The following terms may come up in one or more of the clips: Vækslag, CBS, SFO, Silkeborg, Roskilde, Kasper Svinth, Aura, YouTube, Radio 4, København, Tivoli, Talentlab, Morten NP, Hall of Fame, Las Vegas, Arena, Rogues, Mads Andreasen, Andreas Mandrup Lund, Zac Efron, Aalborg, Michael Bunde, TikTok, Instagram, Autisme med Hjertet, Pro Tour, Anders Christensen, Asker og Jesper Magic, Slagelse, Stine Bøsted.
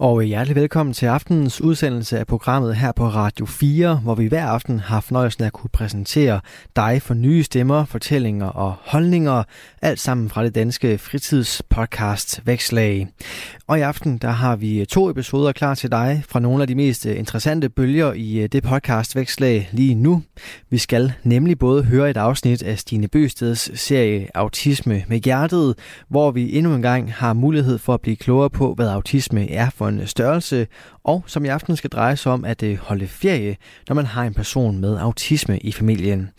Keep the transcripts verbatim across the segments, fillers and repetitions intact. Og hjertelig velkommen til aftenens udsendelse af programmet her på Radio fire, hvor vi hver aften har fornøjelsen af at kunne præsentere dig for nye stemmer, fortællinger og holdninger, alt sammen fra det danske fritidspodcast Vækslag. Og i aften der har vi to episoder klar til dig fra nogle af de mest interessante bølger i det podcast Vækslag lige nu. Vi skal nemlig både høre et afsnit af Stine Bøsteds serie Autisme med hjertet, hvor vi endnu en gang har mulighed for at blive klogere på, hvad autisme er for en størrelse, og som i aften skal dreje sig om at holde ferie, når man har en person med autisme i familien.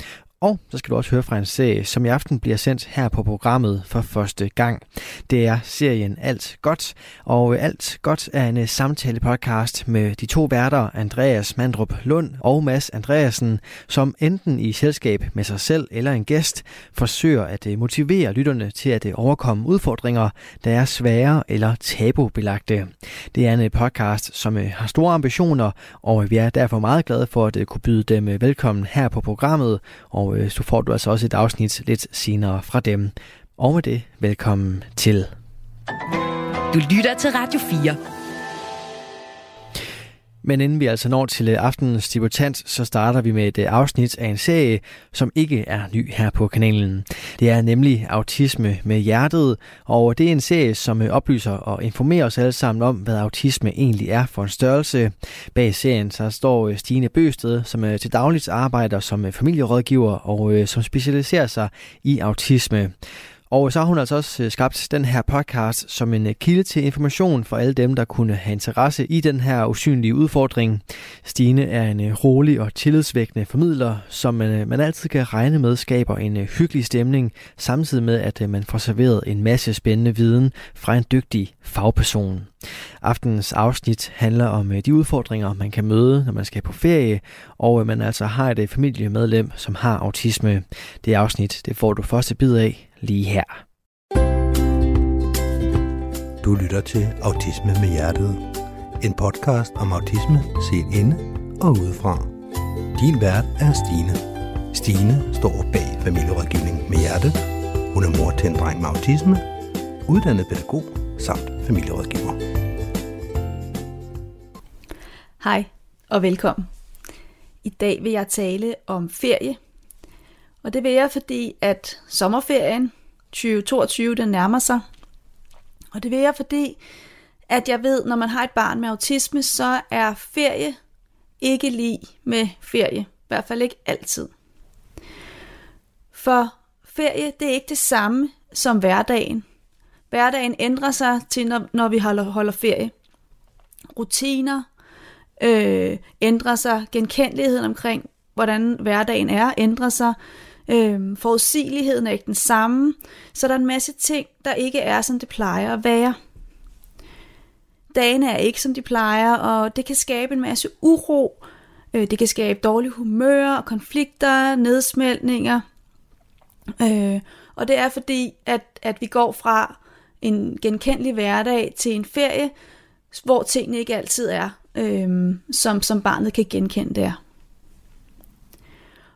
Og så skal du også høre fra en serie, som i aften bliver sendt her på programmet for første gang. Det er serien Alt Godt, og Alt Godt er en samtalepodcast med de to værter, Andreas Mandrup Lund og Mads Andreasen, som enten i selskab med sig selv eller en gæst forsøger at motivere lytterne til at overkomme udfordringer, der er svære eller tabubelagte. Det er en podcast, som har store ambitioner, og vi er derfor meget glade for at kunne byde dem velkommen her på programmet, og så får du altså også et afsnit lidt senere fra dem. Og med det, velkommen til. Du lytter til Radio fire. Men inden vi altså når til aftenens debutant, så starter vi med et afsnit af en serie, som ikke er ny her på kanalen. Det er nemlig Autisme med hjertet, og det er en serie, som oplyser og informerer os alle sammen om, hvad autisme egentlig er for en størrelse. Bag serien så står Stine Bøsted, som til dagligt arbejder som familierådgiver og som specialiserer sig i autisme. Og så har hun altså også skabt den her podcast som en kilde til information for alle dem, der kunne have interesse i den her usynlige udfordring. Stine er en rolig og tillidsvækkende formidler, som man altid kan regne med skaber en hyggelig stemning, samtidig med at man får serveret en masse spændende viden fra en dygtig fagperson. Aftenens afsnit handler om de udfordringer, man kan møde, når man skal på ferie, og man altså har et familiemedlem, som har autisme. Det afsnit, det får du første bid af lige her. Du lytter til Autisme med hjertet. En podcast om autisme set inde og udefra. Din vært er Stine. Stine står bag familierådgivning med hjerte. Hun er mor til en dreng med autisme, uddannet pædagog samt familierådgiver. Hej og velkommen. I dag vil jeg tale om ferie. Og det vil jeg, fordi at sommerferien tyve toogtyve den nærmer sig. Og det vil jeg, fordi at jeg ved, når man har et barn med autisme, så er ferie ikke lig med ferie. I hvert fald ikke altid. For ferie, det er ikke det samme som hverdagen. Hverdagen ændrer sig til, når, når vi holder, holder ferie. Rutiner øh, ændrer sig. Genkendeligheden omkring, hvordan hverdagen er, ændrer sig. Øhm, forudsigeligheden er ikke den samme, så der er en masse ting, der ikke er, som det plejer at være. Dagene er ikke, som de plejer, og det kan skabe en masse uro. Øh, det kan skabe dårlig humør og konflikter, nedsmeltninger. Øh, og det er fordi, at, at vi går fra en genkendelig hverdag til en ferie, hvor tingene ikke altid er, øh, som, som barnet kan genkende det er.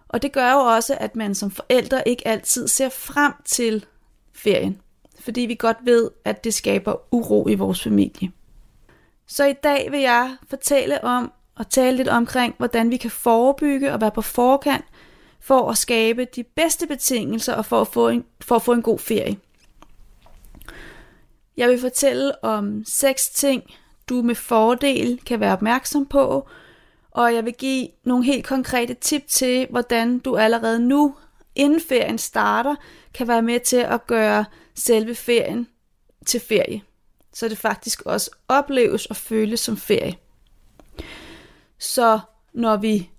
Og det gør jo også, at man som forældre ikke altid ser frem til ferien, fordi vi godt ved, at det skaber uro i vores familie. Så i dag vil jeg fortælle om og tale lidt omkring, hvordan vi kan forebygge og være på forkant for at skabe de bedste betingelser og for at få en, for at få en god ferie. Jeg vil fortælle om seks ting, du med fordel kan være opmærksom på, og jeg vil give nogle helt konkrete tip til, hvordan du allerede nu, inden ferien starter, kan være med til at gøre selve ferien til ferie. Så det faktisk også opleves og føles som ferie. Så når vi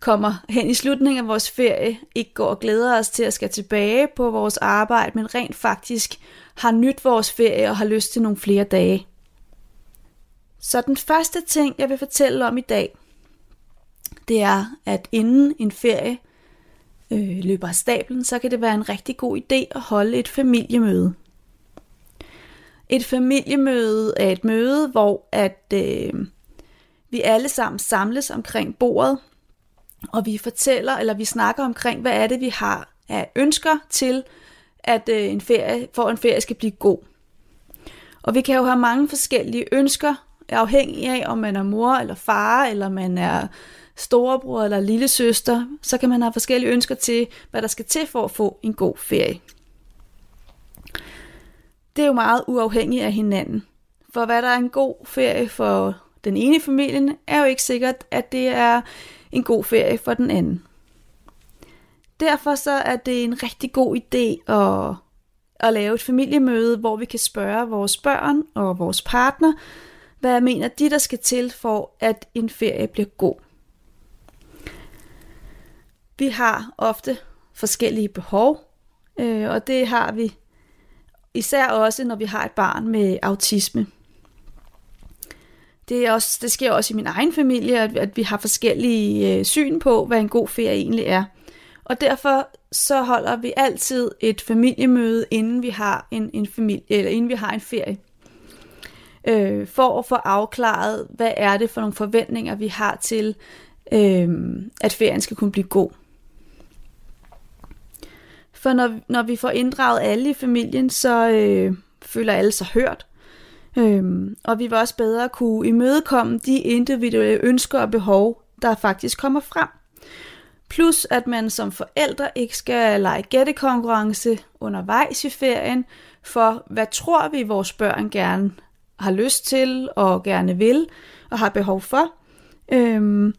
kommer hen i slutningen af vores ferie, ikke går og glæder os til at skal tilbage på vores arbejde, men rent faktisk har nydt vores ferie og har lyst til nogle flere dage. Så den første ting, jeg vil fortælle om i dag, det er, at inden en ferie øh, løber af stablen, så kan det være en rigtig god idé at holde et familiemøde. Et familiemøde er et møde, hvor at, øh, vi alle sammen samles omkring bordet, og vi fortæller, eller vi snakker omkring, hvad er det, vi har af ønsker til, at en ferie, for en ferie skal blive god. Og vi kan jo have mange forskellige ønsker, afhængig af, om man er mor eller far, eller man er storebror eller lillesøster, så kan man have forskellige ønsker til, hvad der skal til for at få en god ferie. Det er jo meget uafhængigt af hinanden. For hvad der er en god ferie for den ene i familien, er jo ikke sikkert, at det er en god ferie for den anden. Derfor så er det en rigtig god idé at, at lave et familiemøde, hvor vi kan spørge vores børn og vores partner, hvad jeg mener de, der skal til for, at en ferie bliver god. Vi har ofte forskellige behov, og det har vi især også, når vi har et barn med autisme. Det, er også, det sker også i min egen familie, at vi har forskellige syn på, hvad en god ferie egentlig er. Og derfor så holder vi altid et familiemøde, inden vi har en, en, familie, eller inden vi har en ferie. Øh, for at få afklaret, hvad er det for nogle forventninger, vi har til, øh, at ferien skal kunne blive god. For når, når vi får inddraget alle i familien, så øh, føler alle sig hørt. Øh, og vi vil også bedre kunne imødekomme de individuelle ønsker og behov, der faktisk kommer frem. Plus at man som forældre ikke skal lege gættekonkurrence undervejs i ferien, for hvad tror vi vores børn gerne har lyst til og gerne vil og har behov for. Øhm,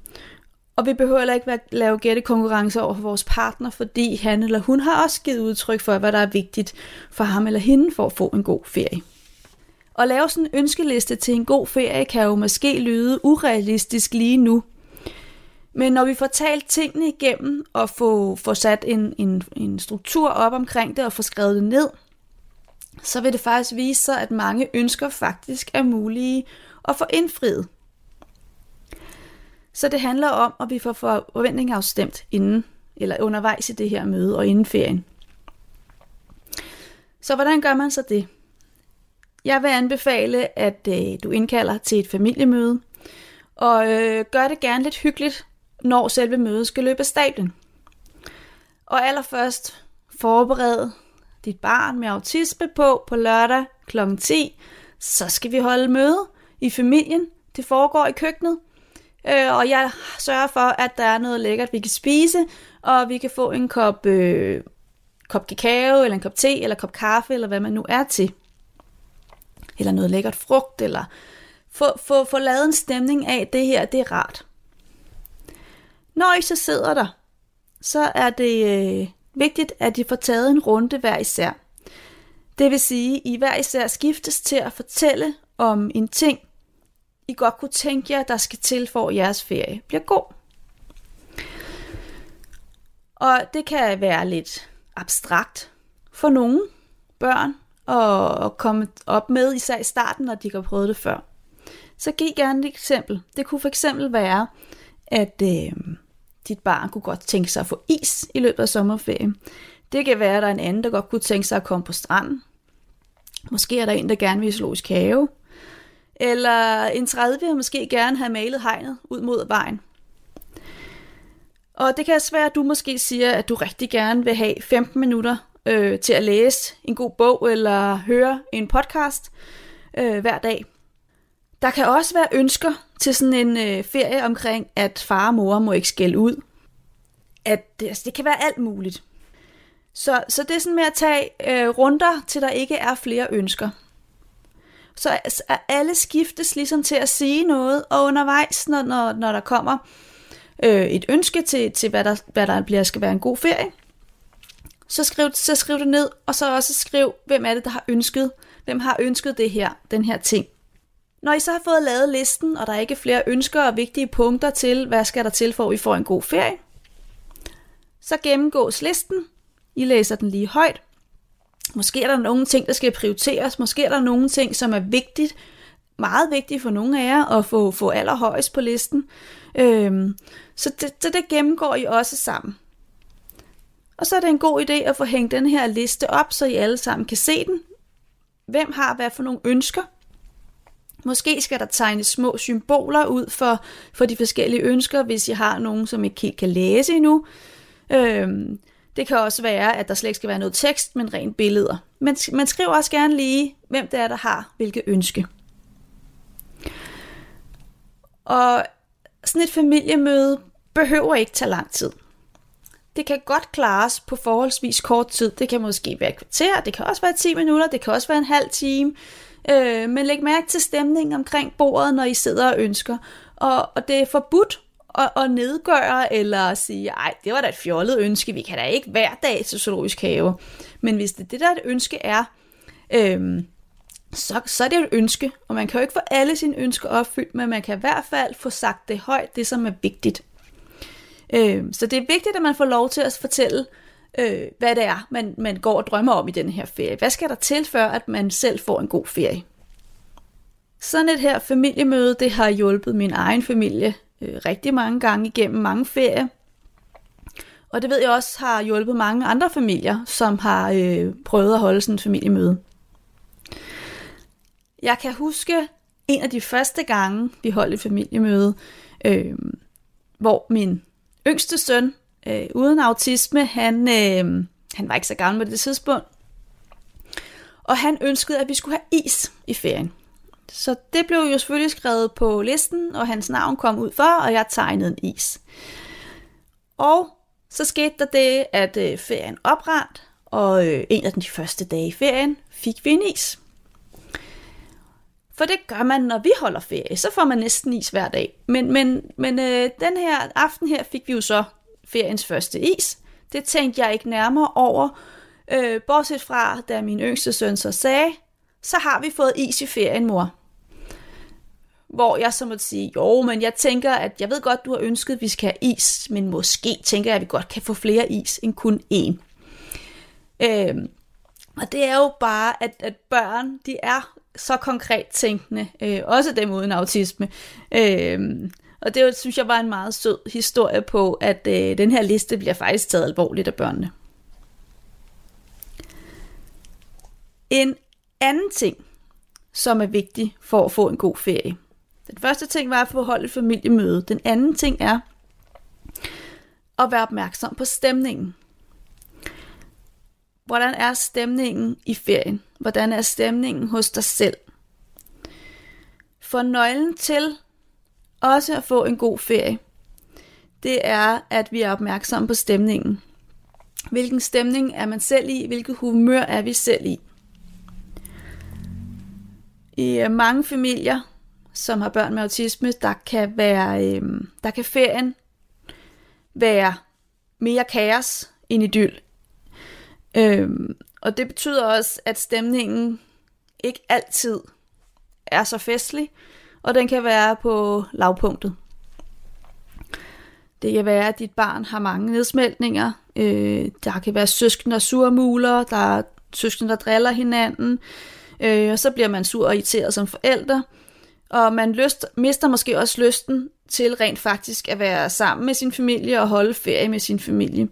og vi behøver heller ikke at lave gættekonkurrencer over for vores partner, fordi han eller hun har også givet udtryk for, hvad der er vigtigt for ham eller hende for at få en god ferie. At lave sådan en ønskeliste til en god ferie kan jo måske lyde urealistisk lige nu. Men når vi får talt tingene igennem og får, får sat en, en, en struktur op omkring det og får skrevet det ned, så vil det faktisk vise sig, at mange ønsker faktisk er mulige at få indfriet. Så det handler om, at vi får forventninger afstemt inden, eller undervejs i det her møde og inden ferien. Så hvordan gør man så det? Jeg vil anbefale, at øh, du indkalder til et familiemøde, og øh, gør det gerne lidt hyggeligt, når selve mødet skal løbe af stablen. Og allerførst forbered dit barn med autisme på på lørdag klokken ti, så skal vi holde møde i familien. Det foregår i køkkenet, øh, og jeg sørger for, at der er noget lækkert, vi kan spise, og vi kan få en kop, øh, kop kakao, eller en kop te, eller en kop kaffe, eller hvad man nu er til. Eller noget lækkert frugt, eller få, få, få lavet en stemning af, det her, det er rart. Når I så sidder der, så er det... Øh, vigtigt, at I får taget en runde hver især. Det vil sige, at I hver især skiftes til at fortælle om en ting, I godt kunne tænke jer, der skal til for, at jeres ferie bliver god. Og det kan være lidt abstrakt for nogle børn at komme op med, især i starten, når de ikke har prøvet det før. Så giv gerne et eksempel. Det kunne fx være, at... Øh, Dit barn kunne godt tænke sig at få is i løbet af sommerferien. Det kan være, at der er en anden, der godt kunne tænke sig at komme på stranden. Måske er der en, der gerne vil i zoologisk have. Eller en tredje vil måske gerne have malet hegnet ud mod vejen. Og det kan også være, at du måske siger, at du rigtig gerne vil have femten minutter øh, til at læse en god bog eller høre en podcast øh, hver dag. Der kan også være ønsker til sådan en øh, ferie omkring, at far og mor må ikke skælde ud. At, det, altså, det kan være alt muligt. Så, så det er sådan med at tage øh, runder, til der ikke er flere ønsker. Så altså, alle skiftes ligesom til at sige noget, og undervejs, når, når, når der kommer øh, et ønske til, til hvad, der, hvad der bliver skal være en god ferie, så skriv, så skriv det ned, og så også skriv, hvem er det, der har ønsket, hvem har ønsket det her, den her ting. Når I så har fået lavet listen, og der er ikke flere ønsker og vigtige punkter til, hvad skal der til for, at I får en god ferie, så gennemgås listen. I læser den lige højt. Måske er der nogle ting, der skal prioriteres. Måske er der nogle ting, som er vigtigt, meget vigtige for nogle af jer, at få, få allerhøjst på listen. Øhm, så, det, så det gennemgår I også sammen. Og så er det en god idé at få hængt den her liste op, så I alle sammen kan se den. Hvem har hvad for nogle ønsker? Måske skal der tegne små symboler ud for, for de forskellige ønsker, hvis I har nogen, som ikke helt kan læse endnu. Øhm, det kan også være, at der slet ikke skal være noget tekst, men rent billeder. Men man skriver også gerne lige, hvem det er, der har hvilke ønske. Og sådan et familiemøde behøver ikke tage lang tid. Det kan godt klares på forholdsvis kort tid. Det kan måske være et kvarter, det kan også være ti minutter, det kan også være en halv time. Øh, men læg mærke til stemningen omkring bordet, når I sidder og ønsker. Og, og det er forbudt at, at nedgøre eller sige, ej, det var da et fjollet ønske, vi kan da ikke hver dag til zoologisk have. Men hvis det er det, der et ønske er, øh, så, så er det jo et ønske. Og man kan jo ikke få alle sine ønsker opfyldt, men man kan i hvert fald få sagt det højt, det som er vigtigt. Øh, så det er vigtigt, at man får lov til at fortælle, øh, hvad det er, man, man går og drømmer om i den her ferie. Hvad skal der til, før at man selv får en god ferie? Sådan et her familiemøde, det har hjulpet min egen familie øh, rigtig mange gange igennem mange ferier. Og det ved jeg også har hjulpet mange andre familier, som har øh, prøvet at holde sådan et familiemøde. Jeg kan huske en af de første gange, vi holdt et familiemøde, øh, hvor min yngste søn, øh, uden autisme, han, øh, han var ikke så gammel på det tidspunkt, og han ønskede, at vi skulle have is i ferien. Så det blev jo selvfølgelig skrevet på listen, og hans navn kom ud for, og jeg tegnede en is. Og så skete der det, at øh, ferien oprandt, og øh, en af de første dage i ferien fik vi en is. For det gør man, når vi holder ferie, så får man næsten is hver dag. Men, men, men øh, den her aften her fik vi jo så feriens første is. Det tænkte jeg ikke nærmere over, øh, bortset fra, da min yngste søn så sagde, så har vi fået is i ferien, mor. Hvor jeg så måtte sige, jo, men jeg tænker, at jeg ved godt, du har ønsket, at vi skal have is, men måske tænker jeg, at vi godt kan få flere is end kun én. Øh, og det er jo bare, at, at børn, de er så konkret tænkende, øh, også dem uden autisme. Øh, og det synes jeg var en meget sød historie på, at øh, den her liste bliver faktisk taget alvorligt af børnene. En anden ting, som er vigtig for at få en god ferie. Den første ting var at få holdt et familiemøde. Den anden ting er at være opmærksom på stemningen. Hvordan er stemningen i ferien? Hvordan er stemningen hos dig selv? For nøglen til også at få en god ferie, det er, at vi er opmærksomme på stemningen. Hvilken stemning er man selv i? Hvilket humør er vi selv i? I mange familier, som har børn med autisme, der kan, være, der kan ferien være mere kaos end idyl. Øhm, og det betyder også, at stemningen ikke altid er så festlig, og den kan være på lavpunktet. Det kan være, at dit barn har mange nedsmeltninger, øh, der kan være søskende, der surmuler, der er søskende, der driller hinanden, øh, og så bliver man sur og irriteret som forældre, og man lyst, mister måske også lysten til rent faktisk at være sammen med sin familie og holde ferie med sin familie.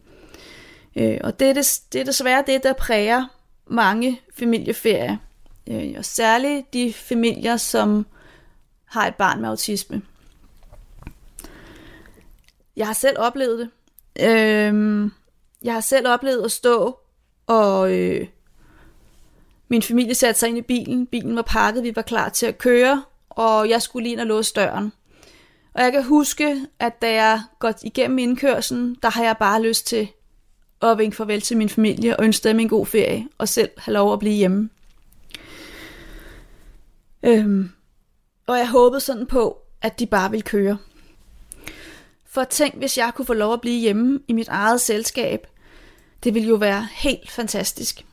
Øh, og det er, des, det er desværre det, der præger mange familieferier, øh, og særligt de familier, som har et barn med autisme. Jeg har selv oplevet det. Øh, jeg har selv oplevet at stå, og øh, min familie satte sig ind i bilen, bilen var pakket, vi var klar til at køre, og jeg skulle lige ind og låse døren. Og jeg kan huske, at da jeg går igennem indkørslen, der har jeg bare lyst til og vinke farvel til min familie, og ønske dem en god ferie, og selv have lov at blive hjemme. Øhm, og jeg håbede sådan på, at de bare ville køre. For tænk, hvis jeg kunne få lov at blive hjemme i mit eget selskab, det ville jo være helt fantastisk.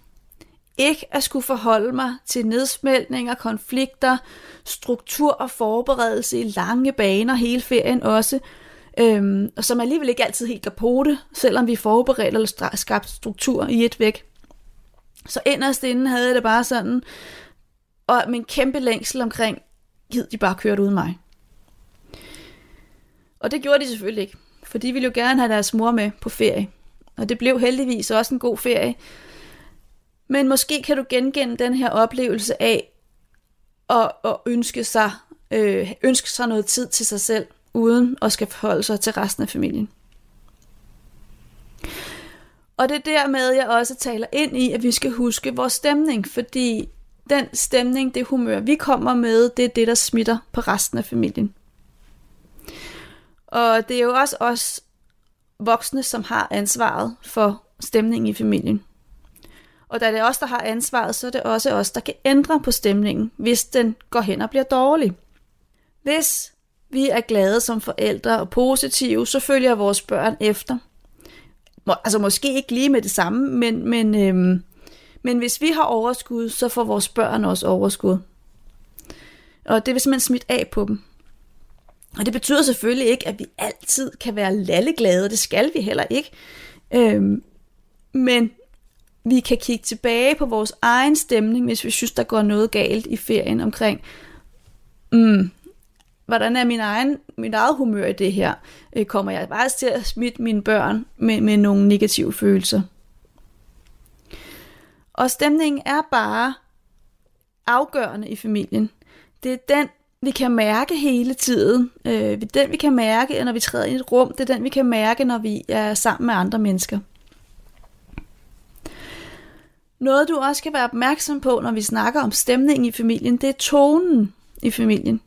Ikke at skulle forholde mig til nedsmeltninger, konflikter, struktur og forberedelse i lange baner, hele ferien også, Øhm, og som alligevel ikke altid helt går på det, selvom vi forberedte eller skabte struktur i et væk. Så inderst inden havde jeg det bare sådan, og med en kæmpe længsel omkring, gid de bare kørte uden mig. Og det gjorde de selvfølgelig ikke, for de ville jo gerne have deres mor med på ferie. Og det blev heldigvis også en god ferie. Men måske kan du genkende den her oplevelse af, at, at ønske, sig, øh, ønske sig noget tid til sig selv, uden at skal forholde sig til resten af familien. Og det er dermed, jeg også taler ind i, at vi skal huske vores stemning, fordi den stemning, det humør, vi kommer med, det er det, der smitter på resten af familien. Og det er jo også os voksne, som har ansvaret for stemningen i familien. Og da det er os, der har ansvaret, så er det også os, der kan ændre på stemningen, hvis den går hen og bliver dårlig. Hvis vi er glade som forældre og positive, så følger vores børn efter. Må, altså måske ikke lige med det samme, men, men, øhm, men hvis vi har overskud, så får vores børn også overskud. Og det vil simpelthen smitte af på dem. Og det betyder selvfølgelig ikke, at vi altid kan være lalleglade, det skal vi heller ikke. Øhm, men vi kan kigge tilbage på vores egen stemning, hvis vi synes, der går noget galt i ferien omkring, mm, hvordan er min egen, mit eget humør i det her? Kommer jeg bare til at smitte mine børn med, med nogle negative følelser? Og stemningen er bare afgørende i familien. Det er den, vi kan mærke hele tiden. Øh, den, vi kan mærke, når vi træder ind i et rum. Det er den, vi kan mærke, når vi er sammen med andre mennesker. Noget, du også skal være opmærksom på, når vi snakker om stemningen i familien, det er tonen i familien.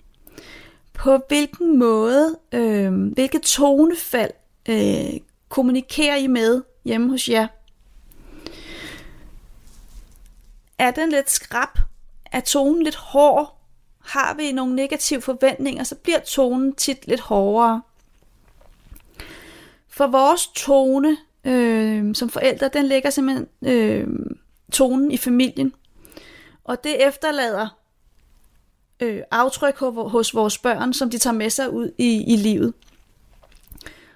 På hvilken måde, øh, hvilket tonefald øh, kommunikerer I med hjemme hos jer? Er den lidt skrap? Er tonen lidt hård? Har vi nogle negative forventninger, så bliver tonen tit lidt hårdere. For vores tone øh, som forældre, den lægger simpelthen øh, tonen i familien. Og det efterlader øh, aftryk hos vores børn, som de tager med sig ud i, i livet.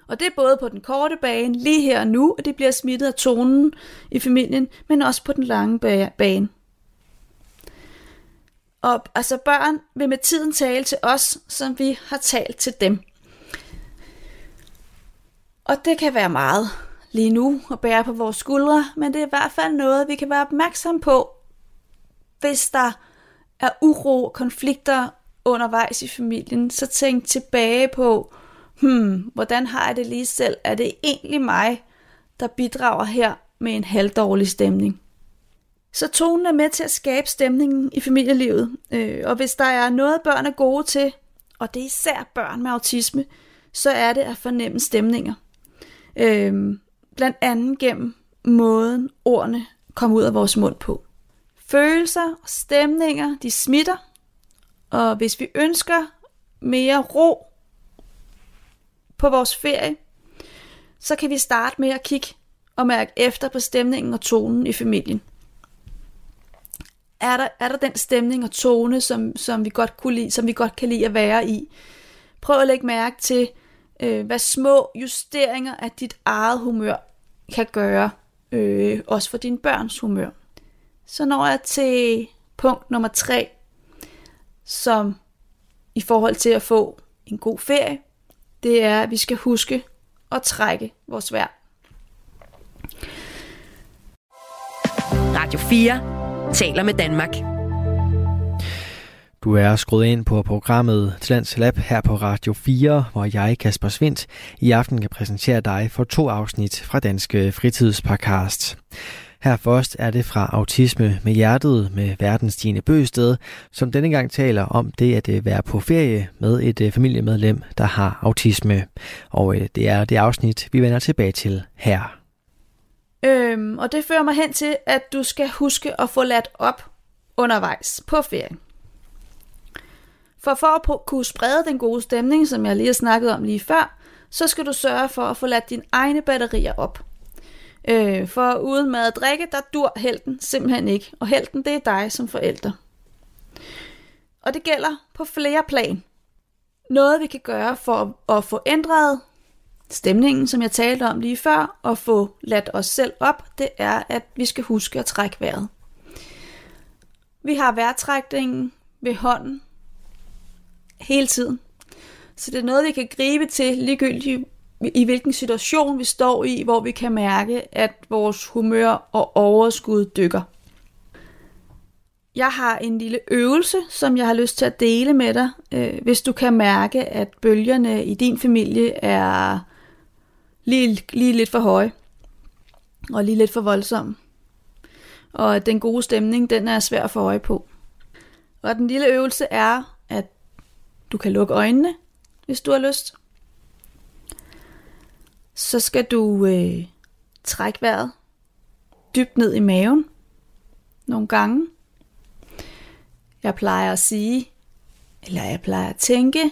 Og det er både på den korte bane, lige her og nu, og det bliver smittet af tonen i familien, men også på den lange ba- bane. Og altså børn vil med tiden tale til os, som vi har talt til dem. Og det kan være meget lige nu at bære på vores skuldre, men det er i hvert fald noget, vi kan være opmærksom på, hvis der er uro og konflikter undervejs i familien. Så tænk tilbage på, hmm, hvordan har jeg det lige selv? Er det egentlig mig, der bidrager her med en halvdårlig stemning? Så tonen er med til at skabe stemningen i familielivet. Øh, og hvis der er noget, børn er gode til, og det er især børn med autisme, så er det at fornemme stemninger. Øh, blandt andet gennem måden, ordene kommer ud af vores mund på. Følelser og stemninger, de smitter. Og hvis vi ønsker mere ro på vores ferie, så kan vi starte med at kigge og mærke efter på stemningen og tonen i familien. Er der, er der den stemning og tone, som, som, vi godt kunne lide, som vi godt kan lide at være i? Prøv at lægge mærke til, øh, hvad små justeringer af dit eget humør kan gøre, øh, også for dine børns humør. Så når jeg til punkt nummer tre, som i forhold til at få en god ferie, det er, at vi skal huske at trække vores vejr. Radio fire taler med Danmark. Du er skruet ind på programmet Talentlab her på Radio fire, hvor jeg, Kasper Svinth, i aften kan præsentere dig for to afsnit fra Danske Fritidspodcast. Her først er det fra Autisme med Hjertet med værten Stine Bøsted, som denne gang taler om det at være på ferie med et familiemedlem, der har autisme. Og det er det afsnit, vi vender tilbage til her. Øhm, og det fører mig hen til, at du skal huske at få ladt op undervejs på ferien. For for at kunne sprede den gode stemning, som jeg lige har snakket om lige før, så skal du sørge for at få ladt dine egne batterier op. Øh, for uden mad og drikke, der dur helten simpelthen ikke. Og helten, det er dig som forælder. Og det gælder på flere plan. Noget vi kan gøre for at, at få ændret stemningen, som jeg talte om lige før, og få ladt os selv op, det er, at vi skal huske at trække vejret. Vi har vejrtrækningen ved hånden hele tiden. Så det er noget, vi kan gribe til ligegyldigt i hvilken situation vi står i, hvor vi kan mærke, at vores humør og overskud dykker. Jeg har en lille øvelse, som jeg har lyst til at dele med dig, øh, hvis du kan mærke, at bølgerne i din familie er lige, lige lidt for høje og lige lidt for voldsomme. Og den gode stemning, den er svær at få øje på. Og den lille øvelse er, at du kan lukke øjnene, hvis du har lyst. Så skal du øh, trække vejret dybt ned i maven nogle gange. Jeg plejer at sige, eller jeg plejer at tænke,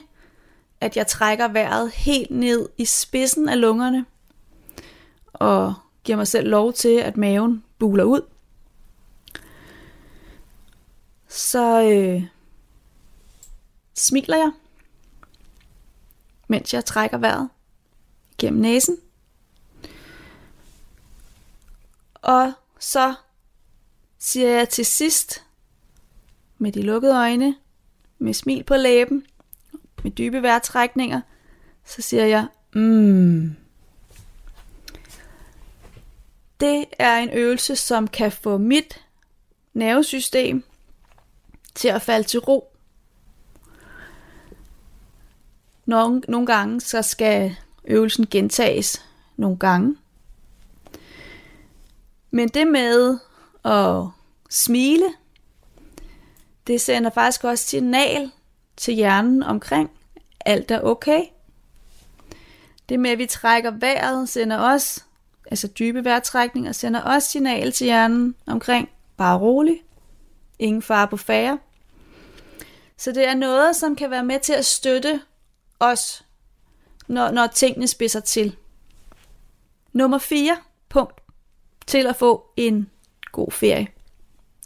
at jeg trækker vejret helt ned i spidsen af lungerne og giver mig selv lov til, at maven buler ud. Så øh, smiler jeg, mens jeg trækker vejret gennem næsen. Og så siger jeg til sidst, med de lukkede øjne, med smil på læben, med dybe vejrtrækninger, så siger jeg, mm. Det er en øvelse, som kan få mit nervesystem til at falde til ro. Nogle, nogle gange så skal øvelsen gentages nogle gange. Men det med at smile, det sender faktisk også signal til hjernen omkring, alt er okay. Det med, at vi trækker vejret, sender også, altså dybe vejrtrækninger, sender også signal til hjernen omkring, bare rolig, ingen fare på færre. Så det er noget, som kan være med til at støtte os, når, når tingene spidser til. Nummer fire punkt til at få en god ferie.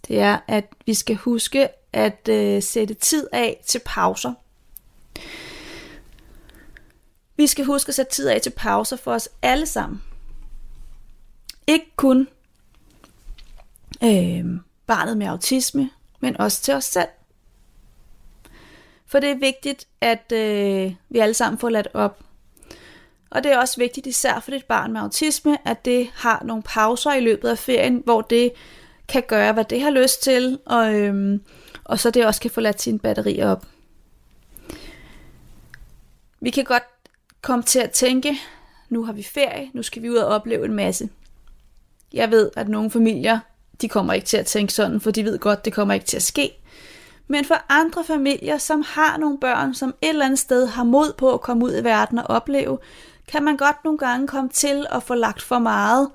Det er, at vi skal huske at øh, sætte tid af til pauser. Vi skal huske at sætte tid af til pauser for os alle sammen. Ikke kun øh, barnet med autisme, men også til os selv. For det er vigtigt, at øh, vi alle sammen får ladt op. Og det er også vigtigt, især for dit barn med autisme, at det har nogle pauser i løbet af ferien, hvor det kan gøre, hvad det har lyst til, og, øhm, og så det også kan få ladt sine batterier op. Vi kan godt komme til at tænke, nu har vi ferie, nu skal vi ud og opleve en masse. Jeg ved, at nogle familier, de kommer ikke til at tænke sådan, for de ved godt, det kommer ikke til at ske. Men for andre familier, som har nogle børn, som et eller andet sted har mod på at komme ud i verden og opleve, kan man godt nogle gange komme til at få lagt for meget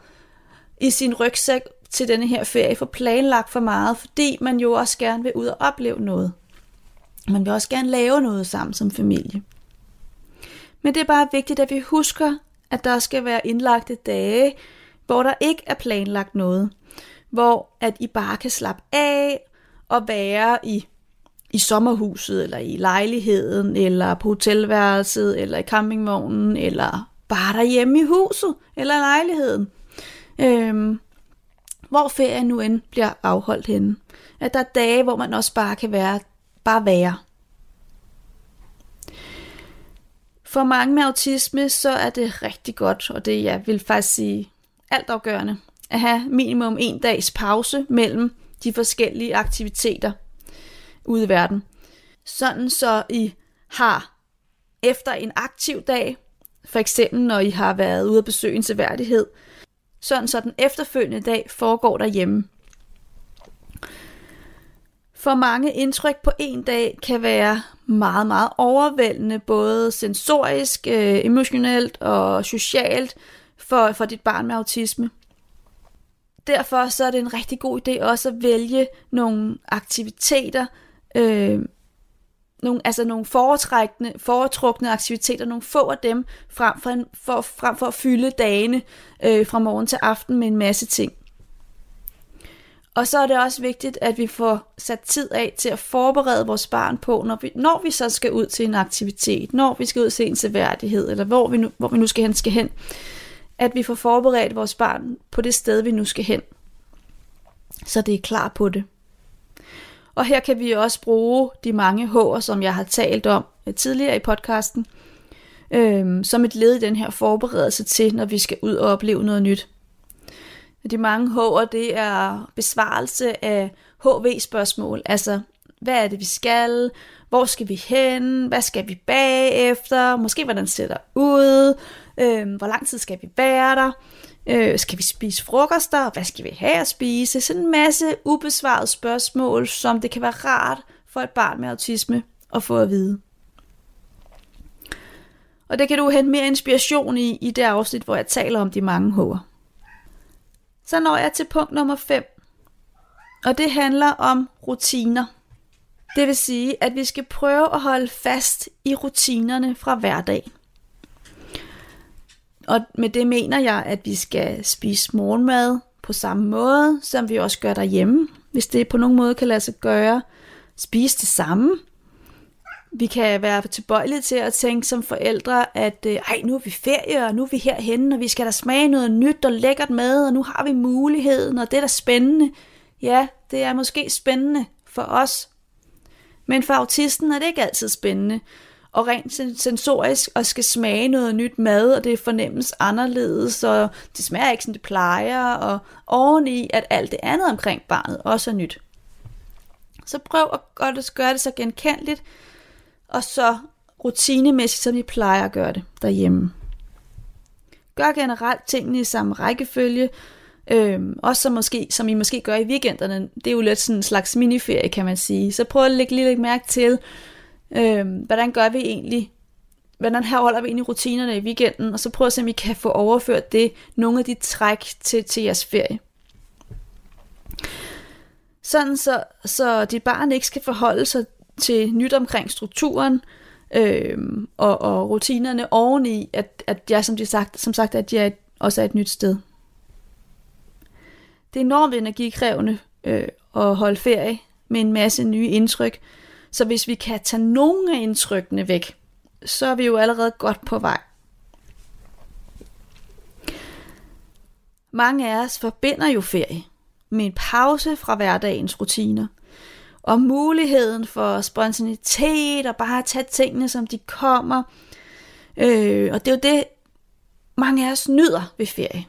i sin rygsæk til denne her ferie, for planlagt for meget, fordi man jo også gerne vil ud og opleve noget. Man vil også gerne lave noget sammen som familie. Men det er bare vigtigt, at vi husker, at der skal være indlagte dage, hvor der ikke er planlagt noget. Hvor at I bare kan slappe af og være i, i sommerhuset, eller i lejligheden, eller på hotelværelset, eller i campingvognen, eller bare derhjemme i huset, eller lejligheden. Øhm, hvor ferien nu end bliver afholdt henne. At der er dage, hvor man også bare kan være, bare være. For mange med autisme, så er det rigtig godt, og det jeg vil faktisk sige altafgørende, at have minimum en dags pause mellem de forskellige aktiviteter ude i verden. Sådan så I har efter en aktiv dag, for eksempel når I har været ude at besøge en seværdighed, sådan så den efterfølgende dag foregår derhjemme. For mange indtryk på en dag kan være meget, meget overvældende, både sensorisk, øh, emotionelt og socialt for, for dit barn med autisme. Derfor så er det en rigtig god idé også at vælge nogle aktiviteter, øh, nogle, altså nogle foretrækkende, foretrukne aktiviteter, nogle få af dem, frem for, en, for, frem for at fylde dagene øh, fra morgen til aften med en masse ting. Og så er det også vigtigt, at vi får sat tid af til at forberede vores barn på, når vi, når vi så skal ud til en aktivitet, når vi skal ud til en seværdighed, eller hvor vi nu, hvor vi nu skal hen, skal hen. At vi får forberedt vores barn på det sted, vi nu skal hen. Så det er klar på det. Og her kan vi også bruge de mange H'er, som jeg har talt om tidligere i podcasten, øh, som et led i den her forberedelse til, når vi skal ud og opleve noget nyt. De mange H'er, det er besvarelse af H V-spørgsmål, altså hvad er det, vi skal, hvor skal vi hen, hvad skal vi bagefter, måske hvordan ser der ud, øh, hvor lang tid skal vi være der, øh, skal vi spise frokoster, hvad skal vi have at spise, sådan en masse ubesvarede spørgsmål, som det kan være rart for et barn med autisme at få at vide. Og det kan du hente mere inspiration i, i det afsnit, hvor jeg taler om de mange H'er. Så når jeg til punkt nummer fem, og det handler om rutiner. Det vil sige, at vi skal prøve at holde fast i rutinerne fra hverdagen. Og med det mener jeg, at vi skal spise morgenmad på samme måde, som vi også gør derhjemme, hvis det på nogen måde kan lade sig gøre. Spise det samme. Vi kan være tilbøjelige til at tænke som forældre, at øh, ej, nu er vi ferie, og nu er vi herhenne, og vi skal da smage noget nyt og lækkert med, og nu har vi muligheden, og det er da spændende. Ja, det er måske spændende for os, men for autisten er det ikke altid spændende, og rent sensorisk og skal smage noget nyt mad, og det fornemmes anderledes, og det smager ikke, som det plejer, og oveni, at alt det andet omkring barnet også er nyt. Så prøv at gøre det så genkendeligt, og så rutinemæssigt, som I plejer at gøre det derhjemme. Gør generelt tingene i samme rækkefølge, øhm, også som, måske, som I måske gør i weekenderne. Det er jo lidt sådan en slags miniferie, kan man sige. Så prøv at lægge lidt mærke til, øhm, hvordan gør vi egentlig, hvordan her holder vi egentlig rutinerne i weekenden, og så prøv at se, om I kan få overført det, nogle af de træk til, til jeres ferie. Sådan så, så dit barn ikke skal forholde sig til nyt omkring strukturen øh, og, og rutinerne oveni, at, at jeg som, de sagt, som sagt, at jeg også er et nyt sted. Det er enormt energikrævende øh, at holde ferie med en masse nye indtryk, så hvis vi kan tage nogle af indtrykkene væk, så er vi jo allerede godt på vej. Mange af os forbinder jo ferie med en pause fra hverdagens rutiner, og muligheden for spontanitet og bare at tage tingene, som de kommer. Øh, og det er jo det, mange af os nyder ved ferie.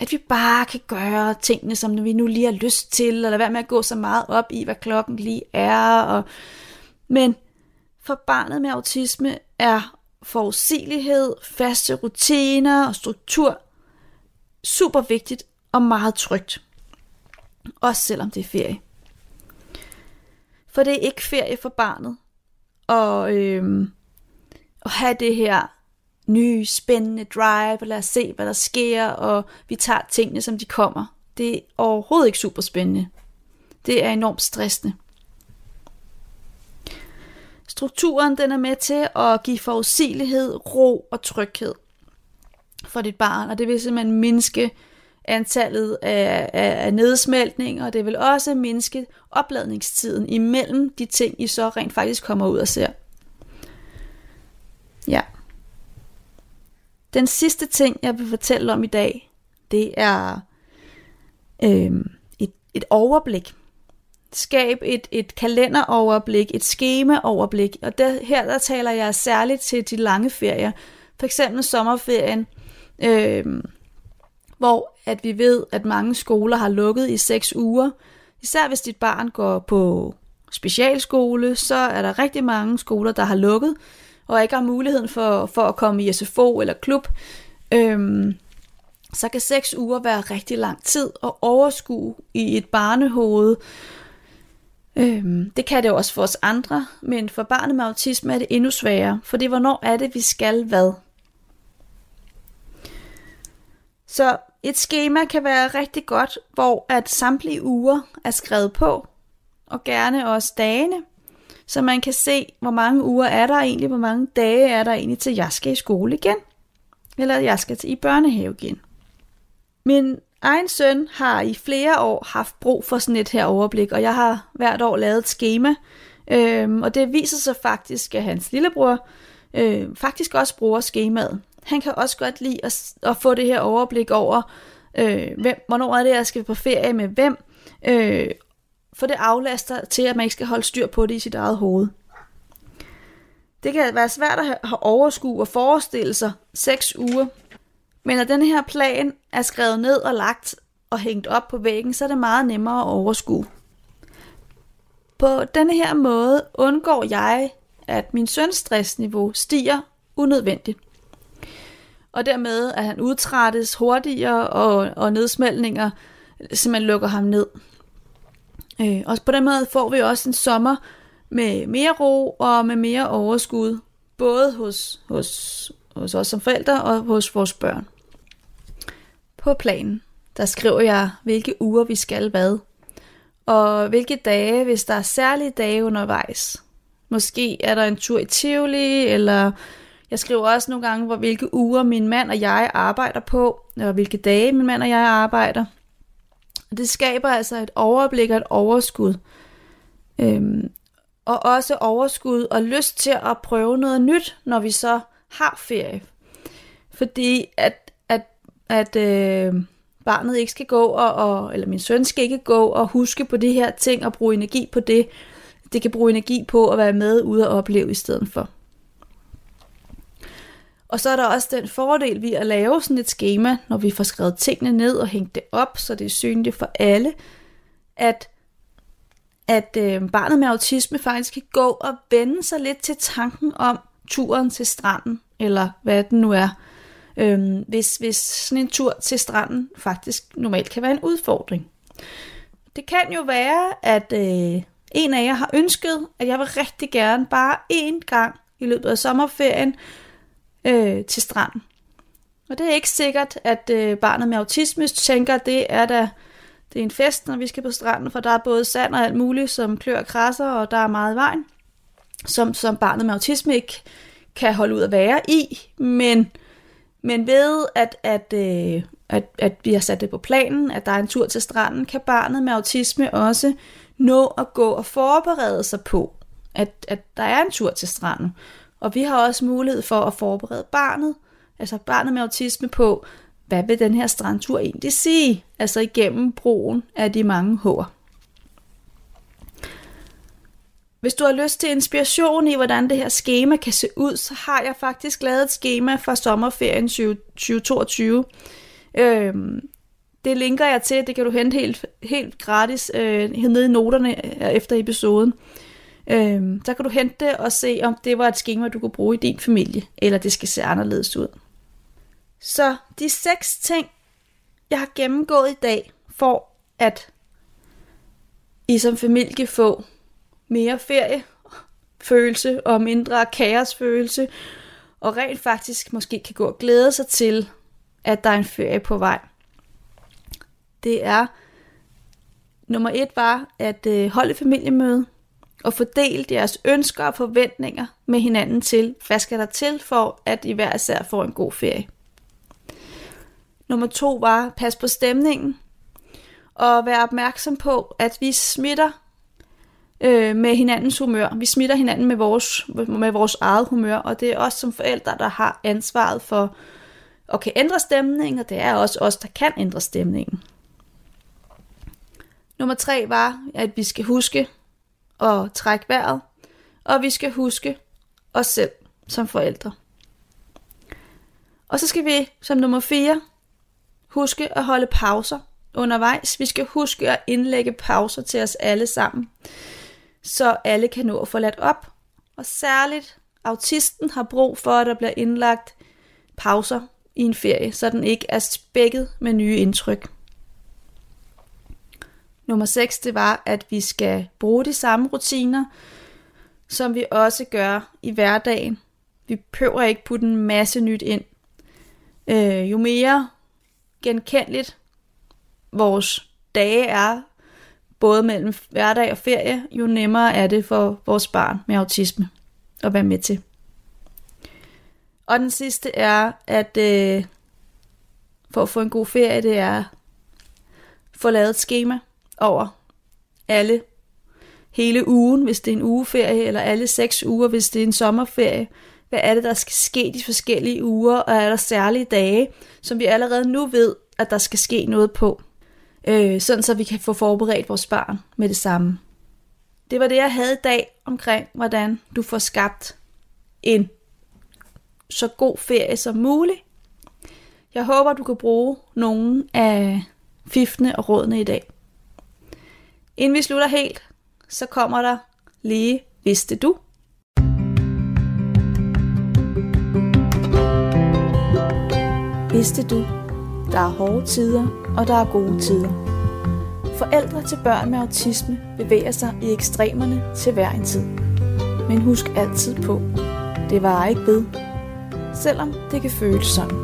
At vi bare kan gøre tingene, som vi nu lige har lyst til, eller lade være med at gå så meget op i, hvad klokken lige er. Og... Men for barnet med autisme er forudsigelighed, faste rutiner og struktur super vigtigt og meget trygt. Også selvom det er ferie. For det er ikke ferie for barnet og, øhm, at have det her nye, spændende drive, og lad os se, hvad der sker, og vi tager tingene, som de kommer. Det er overhovedet ikke super spændende. Det er enormt stressende. Strukturen, den er med til at give forudsigelighed, ro og tryghed for dit barn, og det vil simpelthen mindske antallet af, af, af nedsmeltninger, og det vil også mindske opladningstiden imellem de ting, I så rent faktisk kommer ud og ser. Ja. Den sidste ting, jeg vil fortælle om i dag, det er øh, et, et overblik. Skab et, et kalenderoverblik, et skemaoverblik, og der, her der taler jeg særligt til de lange ferier, for eksempel sommerferien, øh, hvor at vi ved, at mange skoler har lukket i seks uger. Især hvis dit barn går på specialskole, så er der rigtig mange skoler, der har lukket, og ikke har muligheden for, for at komme i S F O eller klub. Øhm, så kan seks uger være rigtig lang tid at overskue i et barnehoved. Øhm, det kan det jo også for os andre, men for barnet med autisme er det endnu sværere, for det er, hvornår er det, vi skal hvad? Så et skema kan være rigtig godt, hvor at samtlige uger er skrevet på, og gerne også dagene, så man kan se, hvor mange uger er der egentlig, hvor mange dage er der egentlig til, jeg skal i skole igen, eller jeg skal til i børnehave igen. Min egen søn har i flere år haft brug for sådan et her overblik, og jeg har hvert år lavet et skema, øhm, og det viser sig faktisk, at hans lillebror øh, faktisk også bruger skemaet. Han kan også godt lide at, at få det her overblik over, øh, hvem, hvornår er det, jeg skal på ferie med hvem. Øh, for det aflaster til, at man ikke skal holde styr på det i sit eget hoved. Det kan være svært at have overskue og forestille sig seks uger. Men når den her plan er skrevet ned og lagt og hængt op på væggen, så er det meget nemmere at overskue. På denne her måde undgår jeg, at min søns stressniveau stiger unødvendigt. Og dermed, at han udtrættes hurtigere, og, og nedsmeltninger simpelthen lukker ham ned. Øh, og på den måde får vi også en sommer med mere ro og med mere overskud, både hos, hos, hos os som forældre og hos vores børn. På planen, der skriver jeg, hvilke uger vi skal hvad, og hvilke dage, hvis der er særlige dage undervejs. Måske er der en tur i Tivoli, eller jeg skriver også nogle gange, hvor, hvilke uger min mand og jeg arbejder på, og hvilke dage min mand og jeg arbejder. Og det skaber altså et overblik og et overskud. Øhm, og også overskud og lyst til at prøve noget nyt, når vi så har ferie. Fordi at, at, at øh, barnet ikke skal gå, og, og, eller min søn skal ikke gå og huske på de her ting og bruge energi på det. Det kan bruge energi på at være med ude og opleve i stedet for. Og så er der også den fordel ved at lave sådan et skema, når vi får skrevet tingene ned og hængt det op, så det er synligt for alle, at, at øh, barnet med autisme faktisk kan gå og vende sig lidt til tanken om turen til stranden, eller hvad den nu er. Øh, hvis, hvis sådan en tur til stranden faktisk normalt kan være en udfordring. Det kan jo være, at øh, en af jer har ønsket, at jeg vil rigtig gerne bare én gang i løbet af sommerferien, Øh, til stranden. Og det er ikke sikkert, at øh, barnet med autisme tænker, at det er, da, det er en fest, når vi skal på stranden, for der er både sand og alt muligt, som klør og krasser, og der er meget vej, som, som barnet med autisme ikke kan holde ud at være i, men, men ved, at, at, øh, at, at vi har sat det på planen, at der er en tur til stranden, kan barnet med autisme også nå at gå og forberede sig på, at, at der er en tur til stranden. Og vi har også mulighed for at forberede barnet, altså barnet med autisme på, hvad vil den her strandtur egentlig sige? Altså igennem brugen af de mange hår. Hvis du har lyst til inspiration i, hvordan det her skema kan se ud, så har jeg faktisk lavet et skema fra sommerferien tyve toogtyve. Øhm, det linker jeg til, det kan du hente helt, helt gratis øh, nede i noterne efter episoden. Øhm, der kan du hente det og se, om det var et skema, du kunne bruge i din familie, eller det skal se anderledes ud. Så de seks ting, jeg har gennemgået i dag, for at I som familie kan få mere feriefølelse og mindre kaosfølelse, og rent faktisk måske kan gå og glæde sig til, at der er en ferie på vej. Det er nummer et var at øh, holde familiemøde og fordele jeres ønsker og forventninger med hinanden til, hvad skal der til for, at I hver især får en god ferie. Nummer to var, pas på stemningen, og være opmærksom på, at vi smitter øh, med hinandens humør. Vi smitter hinanden med vores, med vores eget humør, og det er os som forældre, der har ansvaret for at kan ændre stemningen, og det er også os, der kan ændre stemningen. Nummer tre var, at vi skal huske og trække vejret, og vi skal huske os selv som forældre. Og så skal vi som nummer fire huske at holde pauser undervejs. Vi skal huske at indlægge pauser til os alle sammen, så alle kan nå at få ladt op. Og særligt autisten har brug for, at der bliver indlagt pauser i en ferie, så den ikke er spækket med nye indtryk. Nummer seks, det var, at vi skal bruge de samme rutiner, som vi også gør i hverdagen. Vi behøver ikke putte en masse nyt ind. Øh, jo mere genkendeligt vores dage er, både mellem hverdag og ferie, jo nemmere er det for vores barn med autisme at være med til. Og den sidste er, at øh, for at få en god ferie, det er at få lavet et skema over alle, hele ugen, hvis det er en ugeferie, eller alle seks uger, hvis det er en sommerferie. Hvad er det, der skal ske de forskellige uger, og er der særlige dage, som vi allerede nu ved, at der skal ske noget på, øh, sådan så vi kan få forberedt vores barn med det samme. Det var det, jeg havde i dag omkring, hvordan du får skabt en så god ferie som muligt. Jeg håber, du kan bruge nogle af fiftene og rådene i dag. Inden vi slutter helt, så kommer der lige vidste du. Vidste du, der er hårde tider, og der er gode tider. Forældre til børn med autisme bevæger sig i ekstremerne til hver en tid. Men husk altid på, det varer ikke ved, selvom det kan føles sådan.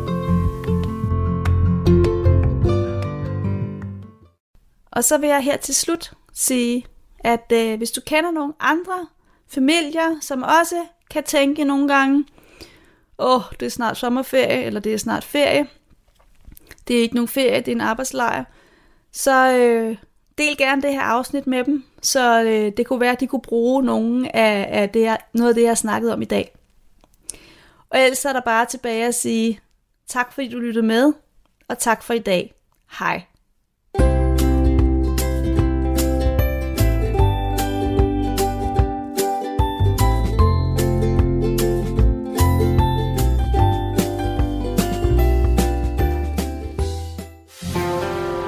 Og så vil jeg her til slut sige, at øh, hvis du kender nogle andre familier, som også kan tænke nogle gange, åh, oh, det er snart sommerferie, eller det er snart ferie, det er ikke nogen ferie, det er en arbejdslejr, så øh, del gerne det her afsnit med dem, så øh, det kunne være, at de kunne bruge nogen af, af det her, noget af det, jeg har snakket om i dag. Og ellers er der bare tilbage at sige, tak fordi du lyttede med, og tak for i dag. Hej.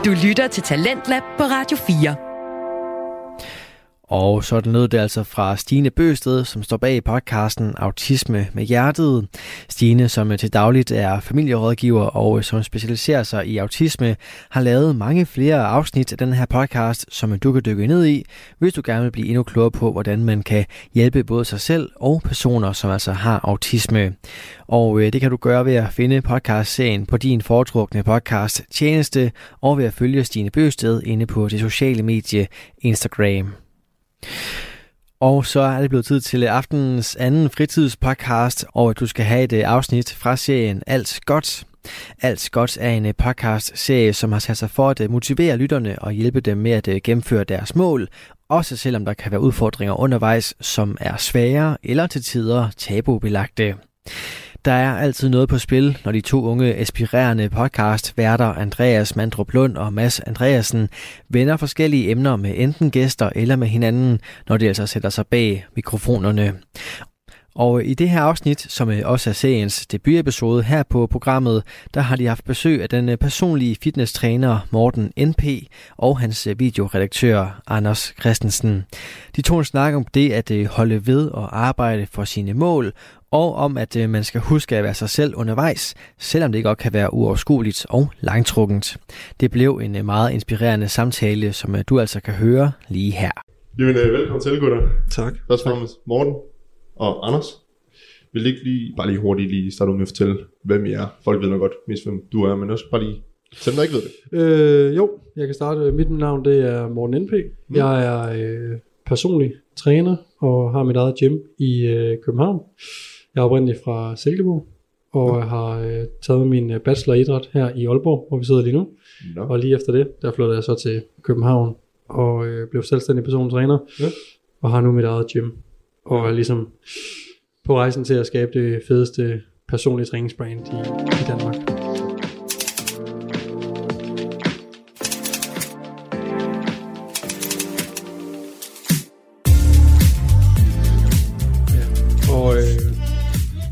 Du lytter til Talentlab på Radio fire. Og sådan lød det altså fra Stine Bøsted, som står bag podcasten Autisme med Hjertet. Stine, som til dagligt er familierådgiver og som specialiserer sig i autisme, har lavet mange flere afsnit af den her podcast, som du kan dykke ned i, hvis du gerne vil blive endnu klogere på, hvordan man kan hjælpe både sig selv og personer, som altså har autisme. Og det kan du gøre ved at finde podcastserien på din foretrukne podcast tjeneste og ved at følge Stine Bøsted inde på det sociale medie Instagram. Og så er det blevet tid til aftenens anden fritidspodcast, og at du skal have et afsnit fra serien Alt Godt. Alt Godt er en podcastserie, som har sat sig for at motivere lytterne og hjælpe dem med at gennemføre deres mål, også selvom der kan være udfordringer undervejs, som er svære eller til tider tabubelagte. Der er altid noget på spil, når de to unge aspirerende podcastværter Andreas Mandrup Lund og Mads Andreasen vender forskellige emner med enten gæster eller med hinanden, når de altså sætter sig bag mikrofonerne. Og i det her afsnit, som også er seriens debutepisode her på programmet, der har de haft besøg af den personlige fitnesstræner Morten N P og hans videoredaktør Anders Christensen. De to snakker om det at holde ved og arbejde for sine mål, og om at man skal huske at være sig selv undervejs, selvom det godt kan være uoverskueligt og langtrukkent. Det blev en meget inspirerende samtale, som du altså kan høre lige her. Jamen, velkommen til, gutter. Tak. Først og fremmest Morten og Anders. Vil ikke lige, bare lige hurtigt lige starte med at fortælle, hvem I er? Folk ved nok godt, mest hvem du er, men også bare lige, selvom der ikke ved det. Øh, jo, jeg kan starte. Mit navn, det er Morten N P. Mm. Jeg er øh, personlig træner og har mit eget gym i øh, København. Jeg er oprindelig fra Silkeborg, og ja. har øh, taget min bachelor i idræt her i Aalborg, hvor vi sidder lige nu. Ja. Og lige efter det, der flyttede jeg så til København, og øh, blev selvstændig personlig træner, ja. og har nu mit eget gym. Og er ligesom på rejsen til at skabe det fedeste personlige træningsbrand i, i Danmark. Ja. Og øh,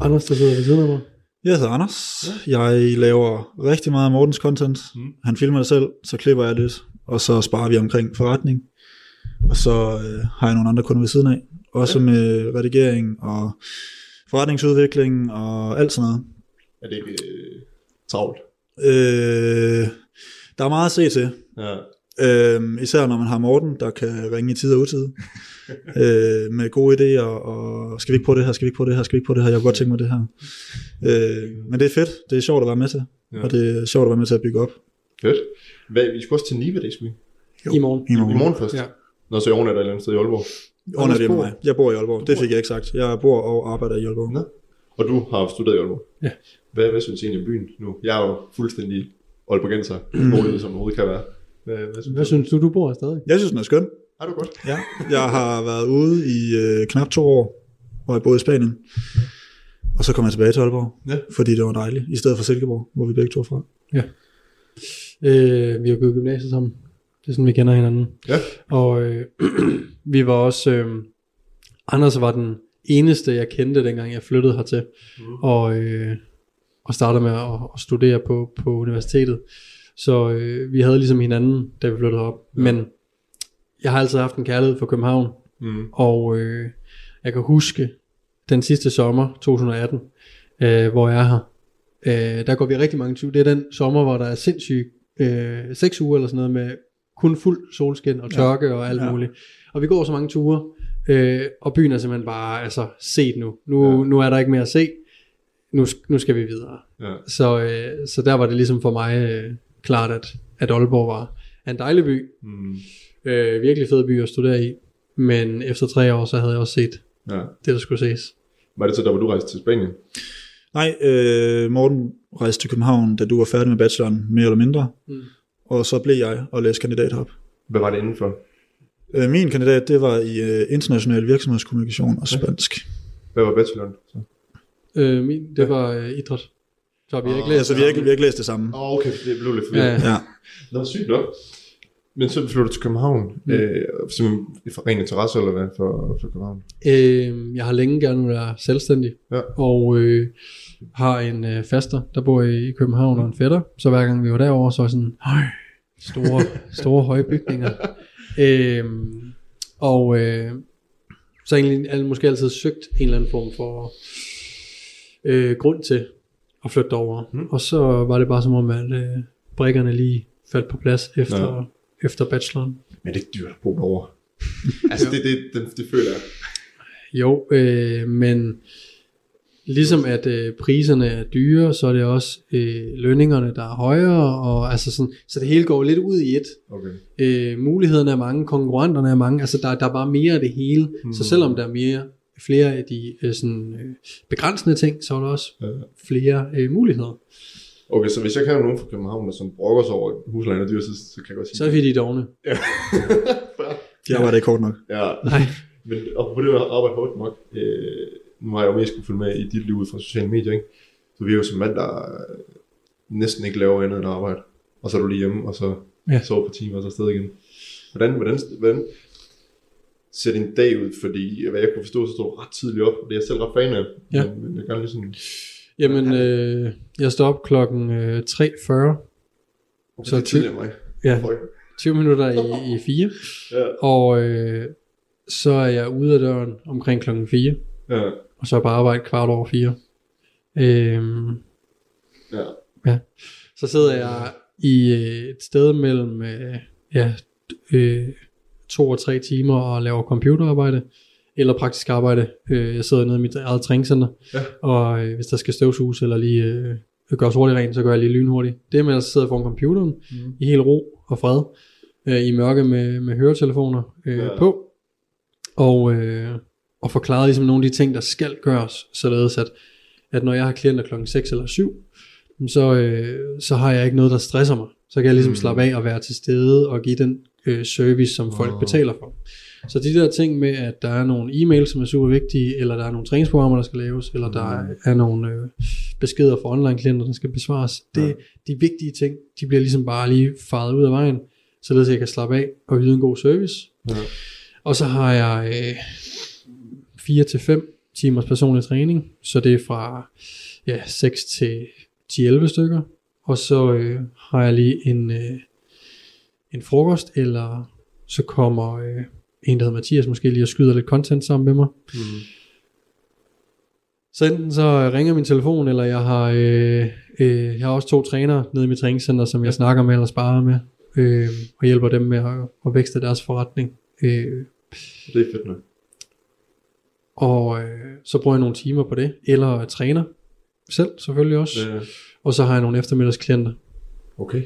Anders, der sidder ved siden af mig. Jeg hedder Anders. Jeg laver rigtig meget af Mortens content. Mm. Han filmer det selv, så klipper jeg det, og så sparer vi omkring forretning. Og så øh, har jeg nogle andre kunder ved siden af. Også ja. med redigering og forretningsudvikling og alt sådan noget. Er det ikke øh, travlt? Øh, der er meget at se til. Ja. Øh, især når man har Morten, der kan ringe i tid og utid. øh, med gode idéer og skal vi ikke på det her, skal vi ikke på det her, skal vi ikke på det her, jeg kunne godt tænke mig det her. Øh, men det er fedt, det er sjovt at være med til. Ja. Og det er sjovt at være med til at bygge op. Fedt. Hvad, vi skal også til Nive, det skal vi? Jo. I morgen. I morgen, I morgen først. Ja. Nå, så i morgen er der et eller andet sted i Aalborg. Mig. Jeg bor i Aalborg, det fik jeg ikke sagt. Jeg bor og arbejder i Aalborg. Ja. Og du har studeret i Aalborg. Ja. Hvad, hvad synes I egentlig om byen nu? Jeg er jo fuldstændig aalborgenser, bolig som overhovedet kan være. Hvad, hvad, synes, hvad du? synes du, du bor her stadig? Jeg synes, den er skøn. Er du godt? Ja. Jeg har været ude i øh, knap to år, hvor jeg boede i Spanien. Og så kom jeg tilbage til Aalborg, ja. fordi det var dejligt. I stedet for Silkeborg, hvor vi begge to er fra. Ja. Øh, vi har gået gymnasiet sammen. Det er sådan, vi kender hinanden. Ja. Og øh, vi var også... Øh, Anders var den eneste, jeg kendte, dengang jeg flyttede hertil. Mm. Og, øh, og startede med at, at studere på, på universitetet. Så øh, vi havde ligesom hinanden, da vi flyttede op. Ja. Men jeg har altid haft en kærlighed for København, mm. og øh, jeg kan huske den sidste sommer, to tusind og atten, øh, hvor jeg er her, øh, der går vi rigtig mange tur. Det er den sommer, hvor der er sindssygt øh, seks uger eller sådan noget med kun fuld solskin og tørke ja. og alt ja. muligt. Og vi går så mange ture, øh, og byen er simpelthen bare altså, set nu. Nu, ja. nu er der ikke mere at se. Nu, nu skal vi videre. Ja. Så, øh, så der var det ligesom for mig øh, klart, at, at Aalborg var en dejlig by. Mm. Øh, virkelig fed by at studere i. Men efter tre år, så havde jeg også set ja. det, der skulle ses. Var det så der, hvor du rejste til Spanien? Nej, øh, Morten rejste til København, da du var færdig med bacheloren, mere eller mindre. Mm. Og så blev jeg og læste kandidat herop. Hvad var det indenfor? Øh, min kandidat, det var i øh, international virksomhedskommunikation og spansk. Hvad var bacheloren så? Øh, min, det var øh, idræt. Så vi har oh, ikke læst altså, vi har ikke, vi har ikke læst det samme. Åh, oh, okay, det blev lidt forvirret. Ja. Det var sygt nok. Men så flyttede du til København, mm. øh, som ren interesse eller hvad for, for København? Øh, jeg har længe gerne været selvstændig, ja. og øh, har en øh, faster, der bor i København, mm. og en fætter. Så hver gang vi var derovre, så var sådan, høj, store, store høje bygninger. øh, og øh, så egentlig måske altid søgt en eller anden form for... Øh, grund til at flytte over, mm. og så var det bare som om at øh, brikkerne lige faldt på plads efter, ja. efter bacheloren. Men det er ikke dyrt at bo derovre. Altså det, det, det, det føler jeg. Jo, øh, men ligesom at øh, priserne er dyre, så er det også øh, lønningerne der er højere, og altså sådan, så det hele går lidt ud i et. Okay. Øh, mulighederne er mange, konkurrenterne er mange, altså der, der er bare mere af det hele, mm. så selvom der er mere flere af de øh, sådan, øh, begrænsende ting, så er der også ja. flere øh, muligheder. Okay, så hvis jeg kan have nogen fra København, der sådan brokker sig over huslejen og dyr, så, så kan jeg godt sige... Så er vi de dogne. Ja. De arbejder ikke hårdt nok. Ja. Nej. Men og på det at arbejde hårdt nok, øh, nu har jeg jo mest kunne følge med i dit liv ud fra sociale medier, ikke? Så vi er jo som mand, der næsten ikke laver andet end arbejde. Og så er du lige hjemme, og så ja. sover på timer, og så afsted igen. Hvordan... hvordan, hvordan ser din dag ud, fordi hvad jeg kunne forstå, så står ret tidligt op, og det er jeg selv ret fan af. Ja. Men jeg gerne lige sådan... Jamen, øh, jeg står op klokken øh, tre fyrre. Okay, så det er tidligere mig. Ja, tyve minutter i, i fire. Ja. Og øh, så er jeg ude af døren omkring klokken fire. Ja. Og så er jeg bare arbejdet kvart over fire. Øhm, ja. ja. Så sidder jeg i et sted mellem... Øh, ja... Øh, to og tre timer og laver computerarbejde eller praktisk arbejde. Jeg sidder nede i mit eget træningscenter, ja. og hvis der skal støvsuges eller lige øh, gøres hurtigt rent, så gør jeg lige lynhurtigt. Det med at sidde foran computeren mm. i helt ro og fred, øh, i mørke med, med høretelefoner øh, ja. på, og, øh, og forklare ligesom nogle af de ting, der skal gøres, således at, at når jeg har klienter klokken seks eller syv, så, øh, så har jeg ikke noget, der stresser mig. Så kan jeg ligesom mm. slappe af og være til stede og give den service, som folk oh. betaler for. Så de der ting med, at der er nogle e-mails, som er super vigtige, eller der er nogle træningsprogrammer, der skal laves, eller der er, er nogle øh, beskeder fra online-klienter, der skal besvares. Det, ja. De vigtige ting, de bliver ligesom bare lige faret ud af vejen, således at jeg kan slappe af og yde en god service. Ja. Og så har jeg øh, fire til fem timers personlig træning, så det er fra ja, seks til ti til elleve stykker, og så øh, har jeg lige en øh, en frokost, eller så kommer øh, en, der hedder Mathias, måske lige og skyder lidt content sammen med mig. Mm. Så enten så ringer min telefon, eller jeg har, øh, øh, jeg har også to trænere nede i mit træningscenter, som jeg snakker med eller sparer med, øh, og hjælper dem med at, at vækste deres forretning. Øh, det er fedt nok. Og øh, så bruger jeg nogle timer på det, eller træner selv selvfølgelig også, ja. og så har jeg nogle eftermiddagsklienter. Okay.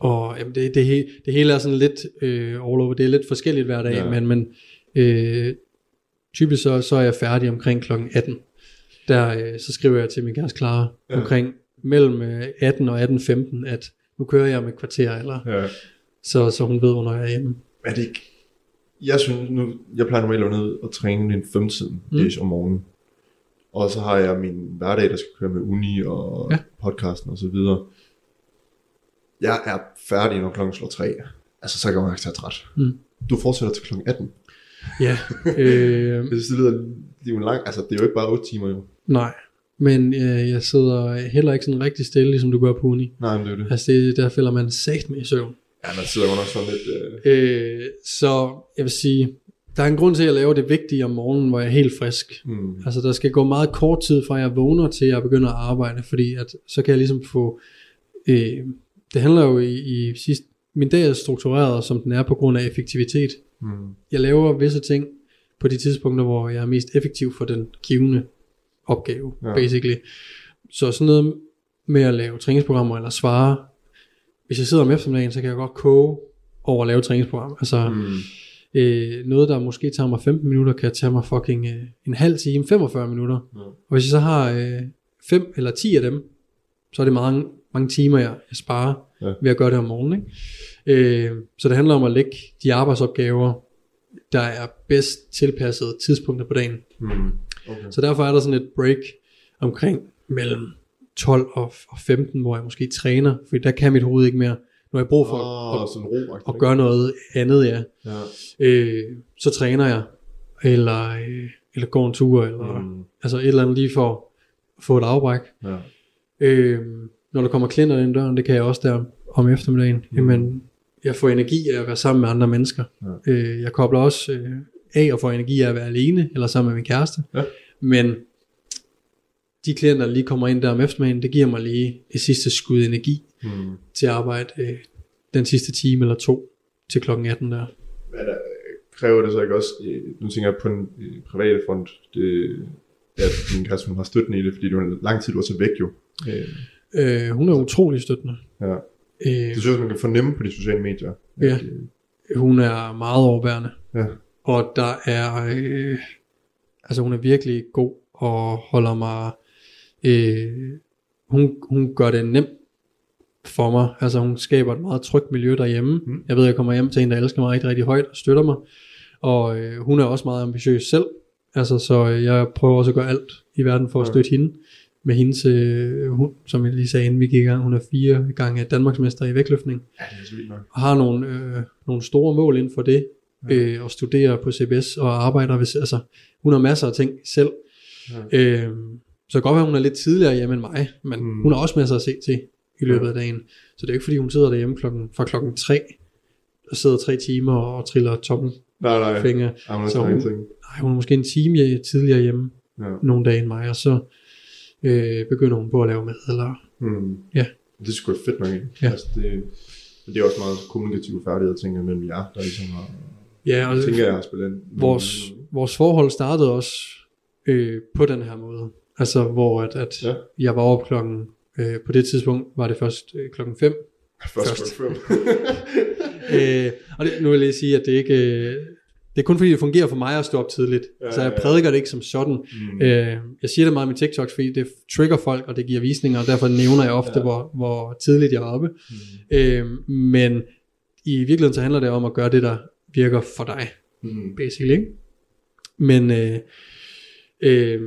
Og jamen, det, det, he, det hele er sådan lidt øh, all over. Det er lidt forskelligt hver dag, ja. men, men øh, typisk så, så er jeg færdig omkring klokken atten. Der øh, så skriver jeg til min kæreste Clara ja. omkring mellem øh, atten og atten femten, at nu kører jeg med kvarter eller ja. så, så hun ved, hvornår jeg er hjemme. Er det ikke? Jeg synes nu, jeg plejer normalt ned og træne den femtiden mm. om morgenen. Og så har jeg min hverdag, der skal køre med uni og ja. podcasten og så videre. Jeg er færdig, når klokken slår tre. Altså, så kan man ikke tage træt. Mm. Du fortsætter til klokken atten. Ja. Øh... det, lyder, det er jo langt. Altså, det er jo ikke bare otte timer, jo. Nej, men øh, jeg sidder heller ikke sådan rigtig stille, ligesom du gør på uni. Nej, men det er det. Altså, det, der falder man sagt med i søvn. Ja, man sidder under sådan lidt... Øh... Øh, så jeg vil sige, der er en grund til, at jeg laver det vigtige om morgenen, hvor jeg er helt frisk. Mm. Altså, der skal gå meget kort tid, fra jeg vågner, til jeg begynder at arbejde, fordi at, så kan jeg ligesom få... Øh, det handler jo i, i sidst... Min dag er struktureret, som den er, på grund af effektivitet. Mm. Jeg laver visse ting på de tidspunkter, hvor jeg er mest effektiv for den givende opgave, ja. Basically. Så sådan noget med at lave træningsprogrammer eller svare. Hvis jeg sidder om eftermiddagen, så kan jeg godt koge over at lave træningsprogram. Altså mm. øh, noget, der måske tager mig femten minutter, kan tage mig fucking øh, en halv time, femogfyrre minutter. Mm. Og hvis jeg så har øh, fem eller ti af dem, så er det mange, mange timer, jeg, jeg sparer ja. Ved at gøre det om morgenen. Ikke? Øh, så det handler om at lægge de arbejdsopgaver, der er bedst tilpassede tidspunkter på dagen. Mm. Okay. Så derfor er der sådan et break omkring mellem tolv og femten, hvor jeg måske træner, for der kan mit hoved ikke mere, når jeg har brug for oh, at, sådan ro, at gøre noget andet, ja. Ja. Øh, så træner jeg, eller, øh, eller går en tur, eller mm. altså et eller andet lige for at få et afbræk. Ja. Øh, når der kommer klienter ind døren, det kan jeg også der om eftermiddagen, mm. men jeg får energi af at være sammen med andre mennesker. Ja. Øh, jeg kobler også øh, af og får energi af at være alene, eller sammen med min kæreste, ja. Men de klienter, der lige kommer ind der om eftermiddagen, det giver mig lige et sidste skud energi mm. til at arbejde øh, den sidste time eller to til klokken atten der. Hvad der kræver det så ikke også, nu tænker jeg på en private fond, det, at min kæreste hun har støttende i det, fordi det var lang tid, du var så væk jo. Øh, hun er utrolig støttende. Ja. Øh, det synes man kan fornemme på de sociale medier. At, ja, hun er meget overbærende. Ja. Og der er, øh, altså hun er virkelig god og holder mig... Øh, hun, hun gør det nemt for mig. Altså hun skaber et meget trygt miljø derhjemme. mm. Jeg ved jeg kommer hjem til en der elsker mig rigtig rigtig højt og støtter mig. Og øh, hun er også meget ambitiøs selv. Altså så jeg prøver også at gøre alt i verden for at støtte okay. hende. Med hendes øh, hun, som jeg lige sagde inden vi gik i gang, hun er fire gange Danmarksmester i vægtløftning. Ja, det er så vildt nok. Og har nogle, øh, nogle store mål inden for det ja. øh, Og studerer på C B S og arbejder ved, altså hun har masser af ting selv ja. øh, Så det kan godt være, at hun er lidt tidligere hjemme end mig, men mm. hun har også masser at se til i løbet af dagen. Så det er ikke fordi, hun sidder derhjemme klokken, fra klokken tre, og sidder tre timer og triller toppen. Nej, nej, fingre. Så hun, nej, hun er måske en time tidligere hjemme ja. Nogle dage end mig, og så øh, begynder hun på at lave mad. Eller, mm. ja. Det er sgu fedt nok. Ja. Altså, det, det er også meget kommunikative færdigheder, tænker jeg, mellem jer, der ligesom har... Ja, og tænker, jeg har spillet vores, vores forhold startede også øh, på den her måde. Altså hvor at, at ja. Jeg var oppe klokken, øh, på det tidspunkt var det først øh, klokken fem. Først, først. klokken fem. øh, og det, nu vil jeg lige sige, at det ikke, øh, det er kun fordi det fungerer for mig at stå op tidligt. Ja, så jeg prædiker ja. Det ikke som sådan. Mm. Øh, jeg siger det meget med TikToks, fordi det trigger folk, og det giver visninger, og derfor nævner jeg ofte, ja. hvor, hvor tidligt jeg er oppe. Mm. Øh, men i virkeligheden så handler det om at gøre det, der virker for dig. Mm. Basically, ikke? Men... Øh, øh,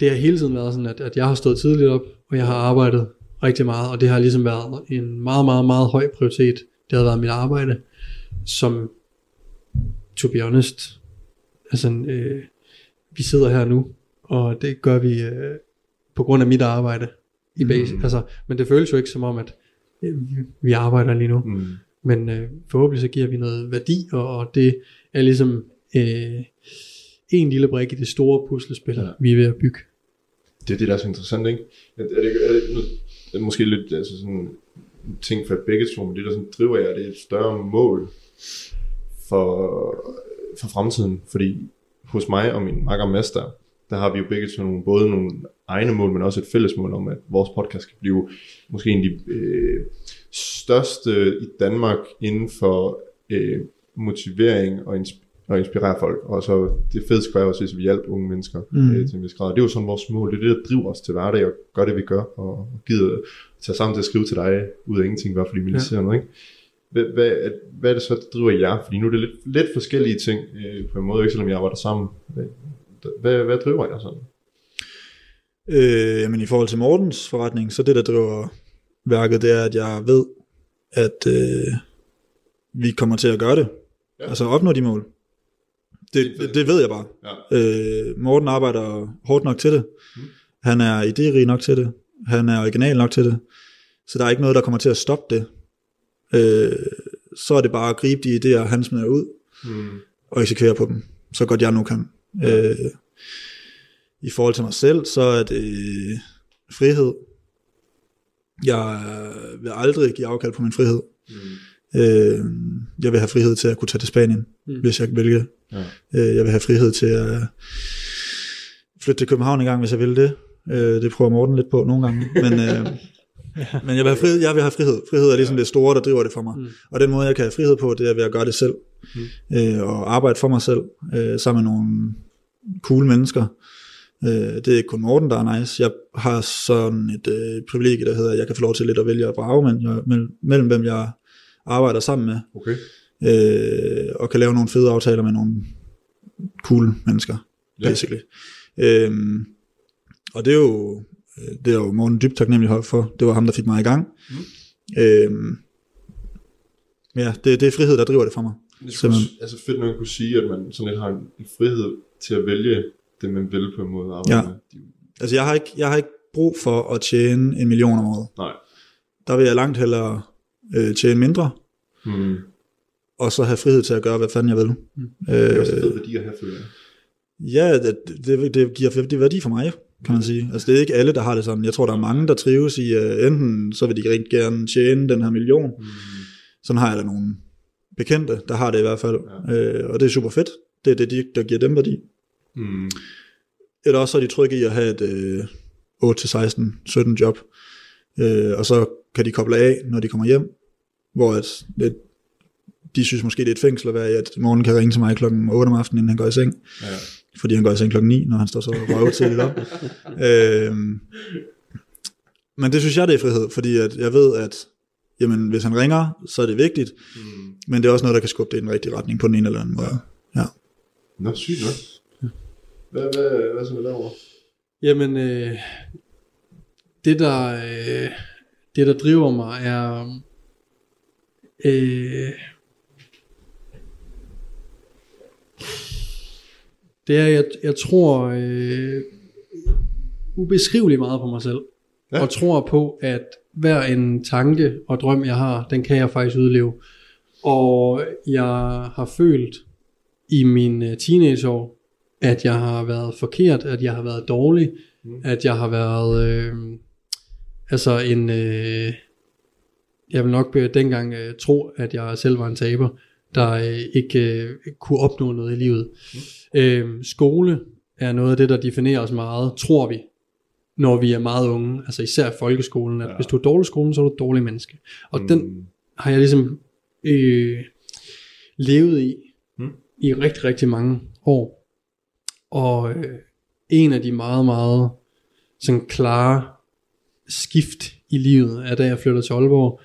det har hele tiden været sådan, at, at jeg har stået tidligt op, og jeg har arbejdet rigtig meget, og det har ligesom været en meget, meget, meget høj prioritet. Det har været mit arbejde, som, to be honest, altså, øh, vi sidder her nu, og det gør vi øh, på grund af mit arbejde i base. Mm. Altså, men det føles jo ikke som om, at øh, vi arbejder lige nu, mm. men øh, forhåbentlig så giver vi noget værdi, og, og det er ligesom øh, en lille brik i det store puslespil, ja. Vi er ved at bygge. Det er det, der er så interessant, ikke? Er det, er det, er det, er det måske lidt altså sådan ting for begge to, men det der sådan driver jer, det er et større mål for, for fremtiden, fordi hos mig og min makker Mads, der har vi jo begge to nogle, både nogle egne mål, men også et fælles mål om, at vores podcast skal blive måske en af de øh, største i Danmark inden for øh, motivering og inspiration, og inspirere folk, og så det fede skal være også, hvis vi hjælper unge mennesker mm. øh, til en vis grad. Det er jo sådan vores mål, det er det, der driver os til hverdag, og gør det, vi gør, og, og gider tage sammen til at skrive til dig, ud af ingenting, bare fordi vi lige ser noget, ikke? Hvad, hvad, hvad er det så, der driver jer? Fordi nu er det lidt, lidt forskellige ting, øh, på en måde, ikke selvom vi arbejder sammen. Hvad, hvad driver jer sådan? Øh, jamen i forhold til Mortens forretning, så det, der driver værket, det er, at jeg ved, at øh, vi kommer til at gøre det. Ja. Altså opnå de mål. Det, det, det ved jeg bare. Ja. Øh, Morten arbejder hårdt nok til det. Mm. Han er idérig nok til det. Han er original nok til det. Så der er ikke noget, der kommer til at stoppe det. øh, så er det bare at gribe de idéer, han smider ud, mm. og eksekvere på dem, så godt jeg nu kan. Ja. Øh, I forhold til mig selv, så er det frihed. Jeg vil aldrig give afkald på min frihed. Mm. Øh, jeg vil have frihed til at kunne tage til Spanien, mm. hvis jeg vil det. Ja. Øh, jeg vil have frihed til at flytte til København en gang, hvis jeg vil det. Øh, det prøver Morten lidt på nogle gange. Men, øh, ja. men jeg vil have frihed. Jeg vil have frihed. Frihed er ligesom ja. det store, der driver det for mig. Mm. Og den måde, jeg kan have frihed på, det er ved at gøre det selv. Mm. Øh, og arbejde for mig selv, øh, sammen med nogle cool mennesker. Det er ikke kun Morten, der er nice. Jeg har sådan et øh, privilegie, der hedder, at jeg kan få lov til lidt at vælge at brage, men jeg, mellem, mellem hvem jeg arbejder sammen med. Okay. Øh, og kan lave nogle fede aftaler med nogle cool mennesker, ja. basically. Øh, og det er jo, det er jo Morten dybt taknemmelig for. Det var ham, der fik mig i gang. Mm. Øh, ja, det, det er frihed, der driver det for mig. Det skulle, altså fedt nok at kunne sige, at man sådan lidt har en frihed til at vælge det man vil på en måde arbejde ja. med. Altså jeg har, ikke, jeg har ikke brug for at tjene en million om året. Nej. Der vil jeg langt hellere øh, tjene mindre, mm. og så have frihed til at gøre, hvad fanden jeg vil. Mm. Øh, det er også en fed værdi at have for dig. Ja, det, det, det giver det værdi for mig, kan man sige. Altså det er ikke alle, der har det sådan. Jeg tror, der er mange, der trives i, uh, enten så vil de rigtig gerne tjene den her million, mm. sådan har jeg da nogle bekendte, der har det i hvert fald. Ja. Øh, og det er super fedt. Det er det, der giver dem værdi. Mm. Eller også så er de trygge i at have et øh, otte til seksten, sytten job, øh, og så kan de koble af, når de kommer hjem, hvor at, det, de synes måske det er et fængsel at være i, at Morten kan ringe til mig klokken otte om aftenen, inden han går i seng, ja. fordi han går i seng klokken ni, når han står så og røver tidligt op. øh, men det synes jeg, det er frihed, fordi at jeg ved, at jamen, hvis han ringer, så er det vigtigt, mm. men det er også noget, der kan skubbe det i den rigtige retning på den ene eller anden måde. Ja. Nå, sygt nok. Hvad, hvad, hvad som er derovre? Jamen, øh, det, der, øh, det der driver mig er, øh, det er, jeg, jeg tror øh, ubeskriveligt meget på mig selv, ja. og tror på, at hver en tanke og drøm, jeg har, den kan jeg faktisk udleve. Og jeg har følt i mine teenageår, at jeg har været forkert, at jeg har været dårlig, mm. at jeg har været, øh, altså en, øh, jeg vil nok dengang øh, tro, at jeg selv var en taber, der øh, ikke øh, kunne opnå noget i livet. Mm. Øh, skole er noget af det, der definerer os meget, tror vi, når vi er meget unge, altså især folkeskolen, at ja. hvis du er dårlig i skolen, så er du et dårligt menneske. Og mm. den har jeg ligesom øh, levet i, mm. i rigtig, rigtig mange år. Og en af de meget, meget sådan klare skift i livet, er da jeg flytter til Aalborg,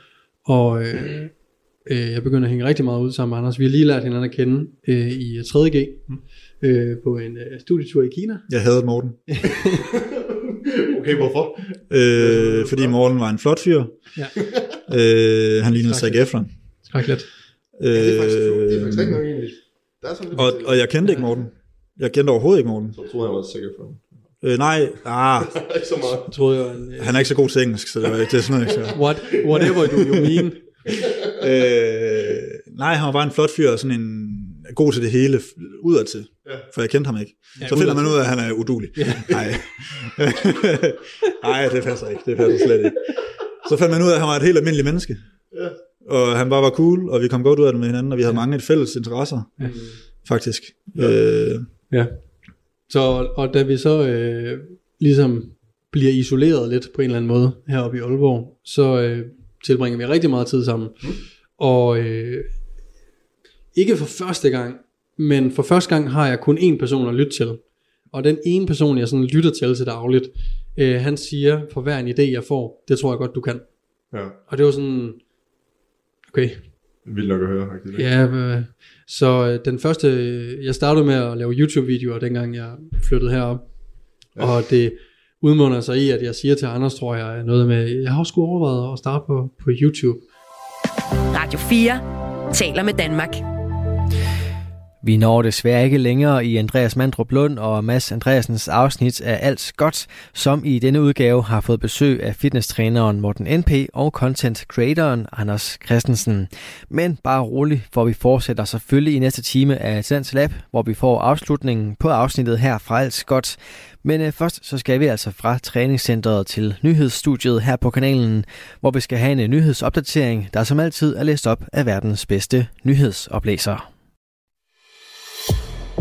og øh, øh, jeg begynder at hænge rigtig meget ud sammen med Anders. Vi har lige lært hinanden at kende øh, i tredje G øh, på en øh, studietur i Kina. Jeg hadede Morten. Okay, hvorfor? Øh, fordi Morten var en flot fyr. Ja. Øh, han lignede Zac Efron. Skrækkeligt. Øh, ja, det er faktisk, det er faktisk ikke nok egentlig. Der er sådan lidt og, og jeg kendte ikke Morten. Jeg kendte overhovedet ikke Morten. Så troede jeg, han var sikker for ham. Øh, nej, ah, ikke så meget. Troede jeg, han, øh... han er ikke så god til engelsk, så det var ikke det sådan noget. What, whatever do you mean? øh, nej, han var bare en flot fyr, og sådan en god til det hele udadtil, ja. for jeg kendte ham ikke. Ja, så finder man ud af, at han er uduelig. Ja. Nej, nej, det passer ikke, det passer slet ikke. Så fandt man ud af, at han var et helt almindeligt menneske, ja. og han bare var cool, og vi kom godt ud af det med hinanden, og vi havde ja. mange fælles interesser, ja. faktisk. Ja. Øh, Ja, så, og da vi så øh, ligesom bliver isoleret lidt på en eller anden måde heroppe i Aalborg, så øh, tilbringer vi rigtig meget tid sammen. Mm. Og øh, ikke for første gang, men for første gang har jeg kun én person at lytte til. Og den ene person, jeg sådan lytter til til dagligt, øh, han siger, for hver en idé jeg får, det tror jeg godt du kan. Ja. Og det var sådan, okay. Vildt nok at høre, faktisk. Ja, så den første, jeg startede med at lave YouTube-videoer, dengang jeg flyttede herop, ja. og det udmunder sig i, at jeg siger til Anders, tror jeg, noget med, jeg har sgu overvejet at starte på, på YouTube. Radio fire taler med Danmark. Vi når desværre ikke længere i Andreas Mandrup Lund og Mads Andreasens afsnit af Alt Godt, som i denne udgave har fået besøg af fitnesstræneren Morten N P og content creatoren Anders Christensen. Men bare rolig, for vi fortsætter selvfølgelig i næste time af Talentlab, hvor vi får afslutningen på afsnittet her fra Alt Godt. Men først så skal vi altså fra træningscenteret til nyhedsstudiet her på kanalen, hvor vi skal have en nyhedsopdatering, der som altid er læst op af verdens bedste nyhedsoplæsere.